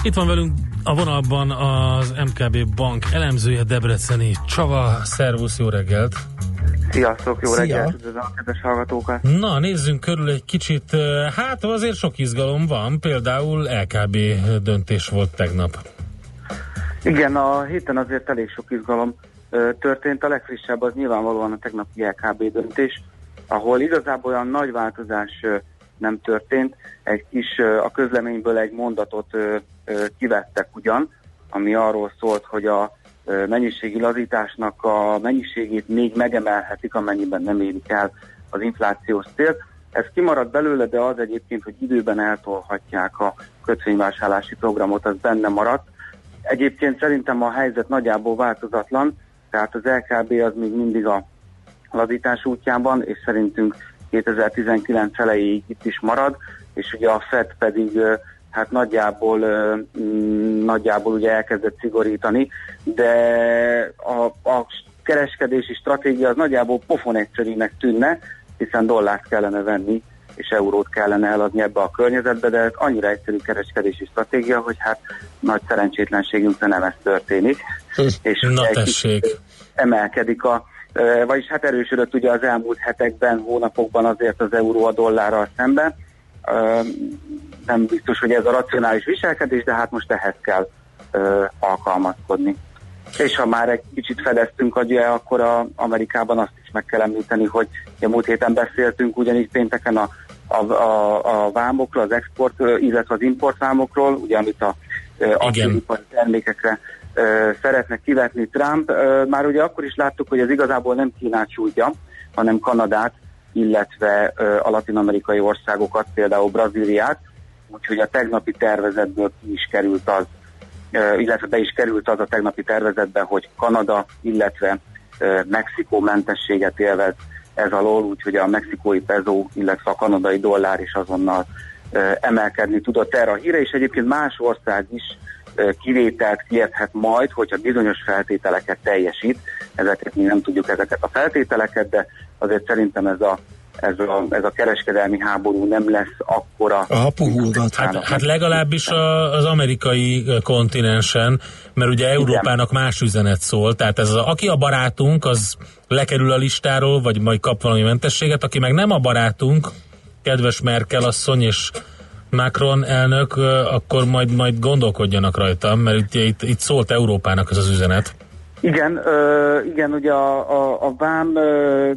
Itt van velünk a vonalban az em ká bé Bank elemzője, debreceni Csaba. Szervusz, jó reggelt! Sziasztok, jó Szia. reggelt! Üdvözlöm a kedves hallgatókat! Na, nézzünk körül egy kicsit. Hát azért sok izgalom van, például el ká bé döntés volt tegnap. Igen, a héten azért elég sok izgalom történt. A legfrissebb az nyilvánvalóan a tegnapi el ká bé döntés, ahol igazából olyan nagy változás nem történt, egy kis, a közleményből egy mondatot kivettek ugyan, ami arról szólt, hogy a mennyiségi lazításnak a mennyiségét még megemelhetik, amennyiben nem érik el az inflációs célt. Ez kimaradt belőle, de az egyébként, hogy időben eltolhatják a kötvényvásárlási programot, az benne maradt. Egyébként szerintem a helyzet nagyjából változatlan, tehát az el ká bé az még mindig a lazítás útjában, és szerintünk kétezer-tizenkilenc elejéig itt is marad, és ugye a Fed pedig hát nagyjából, nagyjából ugye elkezdett szigorítani, de a, a kereskedési stratégia az nagyjából pofon egyszerűnek tűnne, hiszen dollárt kellene venni, és eurót kellene eladni ebbe a környezetbe, de ez annyira egyszerű kereskedési stratégia, hogy hát nagy szerencsétlenségünkre nem ez történik. És na tessék! Kicsit, emelkedik a, vagyis hát erősödött ugye az elmúlt hetekben, hónapokban azért az euró a dollárral szemben. Nem biztos, hogy ez a racionális viselkedés, de hát most ehhez kell alkalmazkodni. És ha már egy kicsit fedeztünk, akkor a Amerikában azt is meg kell említeni, hogy a múlt héten beszéltünk, ugyanis pénteken a, a, a, a vámokról, az export, illetve az import vámokról, ugye amit a akcióipari termékekre ö, szeretnek kivetni Trump. Ö, már ugye akkor is láttuk, hogy ez igazából nem Kínát sújtja, hanem Kanadát, illetve ö, a latin-amerikai országokat, például Brazíliát, úgyhogy a tegnapi tervezetből ki is került az, illetve be is került az a tegnapi tervezetbe, hogy Kanada, illetve Mexikó mentességet élvez ez alól, úgyhogy a mexikói pezó, illetve a kanadai dollár is azonnal emelkedni tudott erre a híre, és egyébként más ország is kivételt kérhet majd, hogyha bizonyos feltételeket teljesít. Ezeket mi nem tudjuk, ezeket a feltételeket, de azért szerintem ez a Ez a, ez a kereskedelmi háború nem lesz akkora... Aha, puhulgat. Hát, hát legalábbis a, az amerikai kontinensen, mert ugye Európának más üzenet szól, tehát ez a, aki a barátunk, az lekerül a listáról, vagy majd kap valami mentességet, aki meg nem a barátunk, kedves Merkel asszony és Macron elnök, akkor majd, majd gondolkodjanak rajta, mert itt, itt, itt szólt Európának ez az üzenet. Igen, ö, igen, ugye a, a, a vám, ö,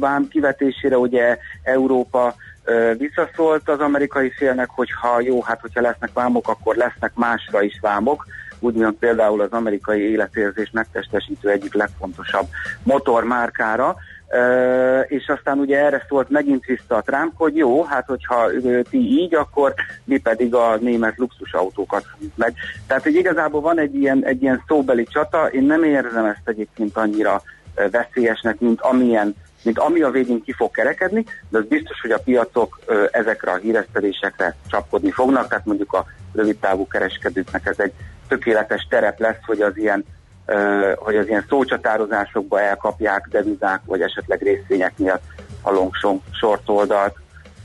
vám kivetésére ugye Európa ö, visszaszólt az amerikai félnek, hogyha jó, hát hogyha lesznek vámok, akkor lesznek másra is vámok, úgymond például az amerikai életérzés megtestesítő egyik legfontosabb motormárkára, ö, és aztán ugye erre szólt megint vissza a Trump, hogy jó, hát hogyha ö, ti így, akkor mi pedig a német luxusautókat fogjuk meg. Tehát, hogy igazából van egy ilyen, egy ilyen szóbeli csata, én nem érzem ezt egyébként annyira veszélyesnek, mint amilyen, mint ami a végén ki fog kerekedni, de az biztos, hogy a piacok ö, ezekre a híresztelésekre csapkodni fognak, tehát mondjuk a rövidtávú kereskedőknek ez egy tökéletes terep lesz, hogy az ilyen, ö, hogy az ilyen szócsatározásokba elkapják devizák, vagy esetleg részvények miatt a long short oldalt.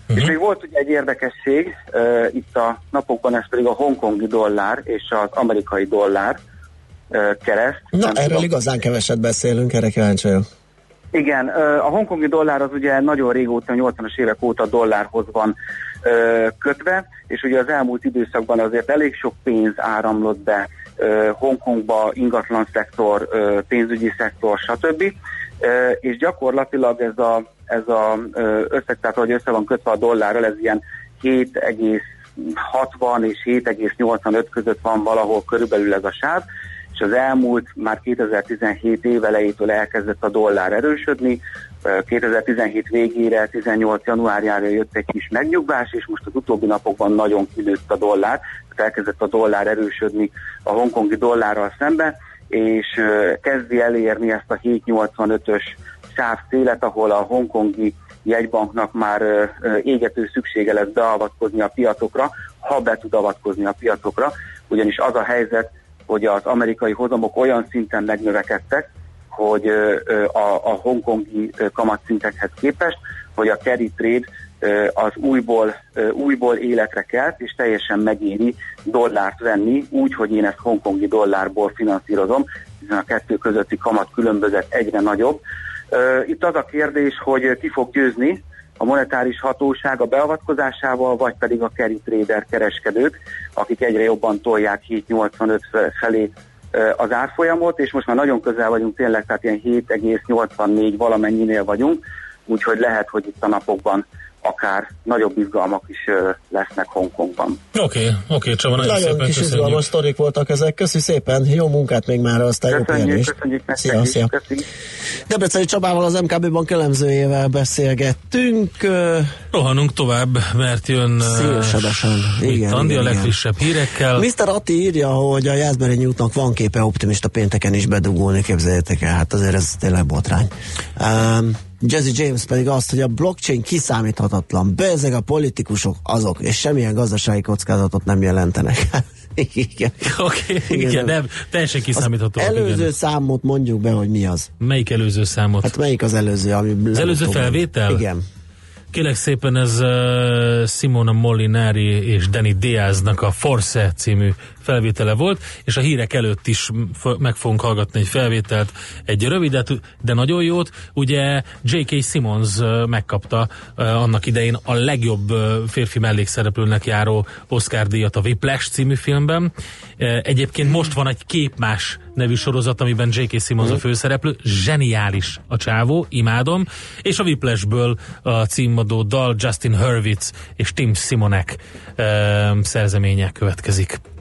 Uh-huh. És még volt ugye egy érdekesség, ö, itt a napokban, ez pedig a hongkongi dollár és az amerikai dollár ö, kereszt. Na, nem erről igazán keveset beszélünk, erre kíváncsi vagyok. Igen, ö, a hongkongi dollár az ugye nagyon régóta, nyolcvanas évek óta dollárhoz van ö, kötve, és ugye az elmúlt időszakban azért elég sok pénz áramlott be ö, Hongkongba, ingatlan szektor, ö, pénzügyi szektor, stb. Ö, és gyakorlatilag ez a ez a összeg, tehát ahogy össze van kötve a dollárral, ez ilyen hét egész hatvan és hét egész nyolcvanöt között van valahol körülbelül ez a sáv, és az elmúlt már kétezer-tizenhét év elejétől elkezdett a dollár erősödni, kétezer-tizenhét végére, tizennyolc januárjára jött egy kis megnyugvás, és most az utóbbi napokban nagyon kilőtt a dollár, tehát elkezdett a dollár erősödni a hongkongi dollárral szemben, és kezdi elérni ezt a hét egész nyolcvanötös sávszélet, ahol a hongkongi jegybanknak már ö, ö, égető szüksége lesz beavatkozni a piacokra, ha be tud avatkozni a piacokra, ugyanis az a helyzet, hogy az amerikai hozamok olyan szinten megnövekedtek, hogy ö, ö, a, a hongkongi ö, kamatszintekhez képest, hogy a carry trade ö, az újból, ö, újból életre kelt, és teljesen megéri dollárt venni, úgy, hogy én ezt hongkongi dollárból finanszírozom, hiszen a kettő közötti kamat különbözet egyre nagyobb. Itt az a kérdés, hogy ki fog győzni, a monetáris hatóság a beavatkozásával, vagy pedig a carry trader kereskedők, akik egyre jobban tolják hét egész nyolcvanöt felé az árfolyamot, és most már nagyon közel vagyunk tényleg, tehát ilyen hét egész nyolcvannégy valamennyinél vagyunk, úgyhogy lehet, hogy itt a napokban akár nagyobb izgalmak is lesznek Hongkongban. Oké, okay, oké, okay, Csaba, nagyon, nagyon kis izgalmas sztorik voltak ezek, köszi szépen, jó munkát még már, aztán köszönjük, jó pihenést. Köszönjük, köszönjük, szia, köszönjük. Szia. Debreceni Csabával, az em ká bé Bank elemzőjével beszélgettünk. Rohanunk tovább, mert jön szélsebesen. Schmitt Andi a legfrissebb hírekkel. miszter Ati írja, hogy a Jászberényi útnak van képe optimista pénteken is bedugulni, képzeljétek el, hát azért ez tényleg botrány. Um, Jesse James pedig azt, hogy a blockchain kiszámíthatatlan, bezeg a politikusok azok, és semmilyen gazdasági kockázatot nem jelentenek. Igen. Oké, okay, igen, igen, nem, teljesen kiszámítható. Az előző igen. számot mondjuk be, hogy mi az. Melyik előző számot? Hát melyik az előző, ami... Az előző felvétel? Igen. Kérlek szépen, ez uh, Simona Molinari és Danny Diaznak a Force című felvétele volt, és a hírek előtt is f- meg fogunk hallgatni egy felvételt, egy rövidet, de nagyon jót. Ugye J K. Simmons uh, megkapta uh, annak idején a legjobb uh, férfi mellékszereplőnek járó Oscar-díjat a Whiplash című filmben. Uh, egyébként most van egy Képmás nevű sorozat, amiben J K. Simmons a főszereplő. Zseniális a csávó, imádom. És a Whiplashből a címadó dal Justin Hurwitz és Tim Simonek uh, szerzeménye következik.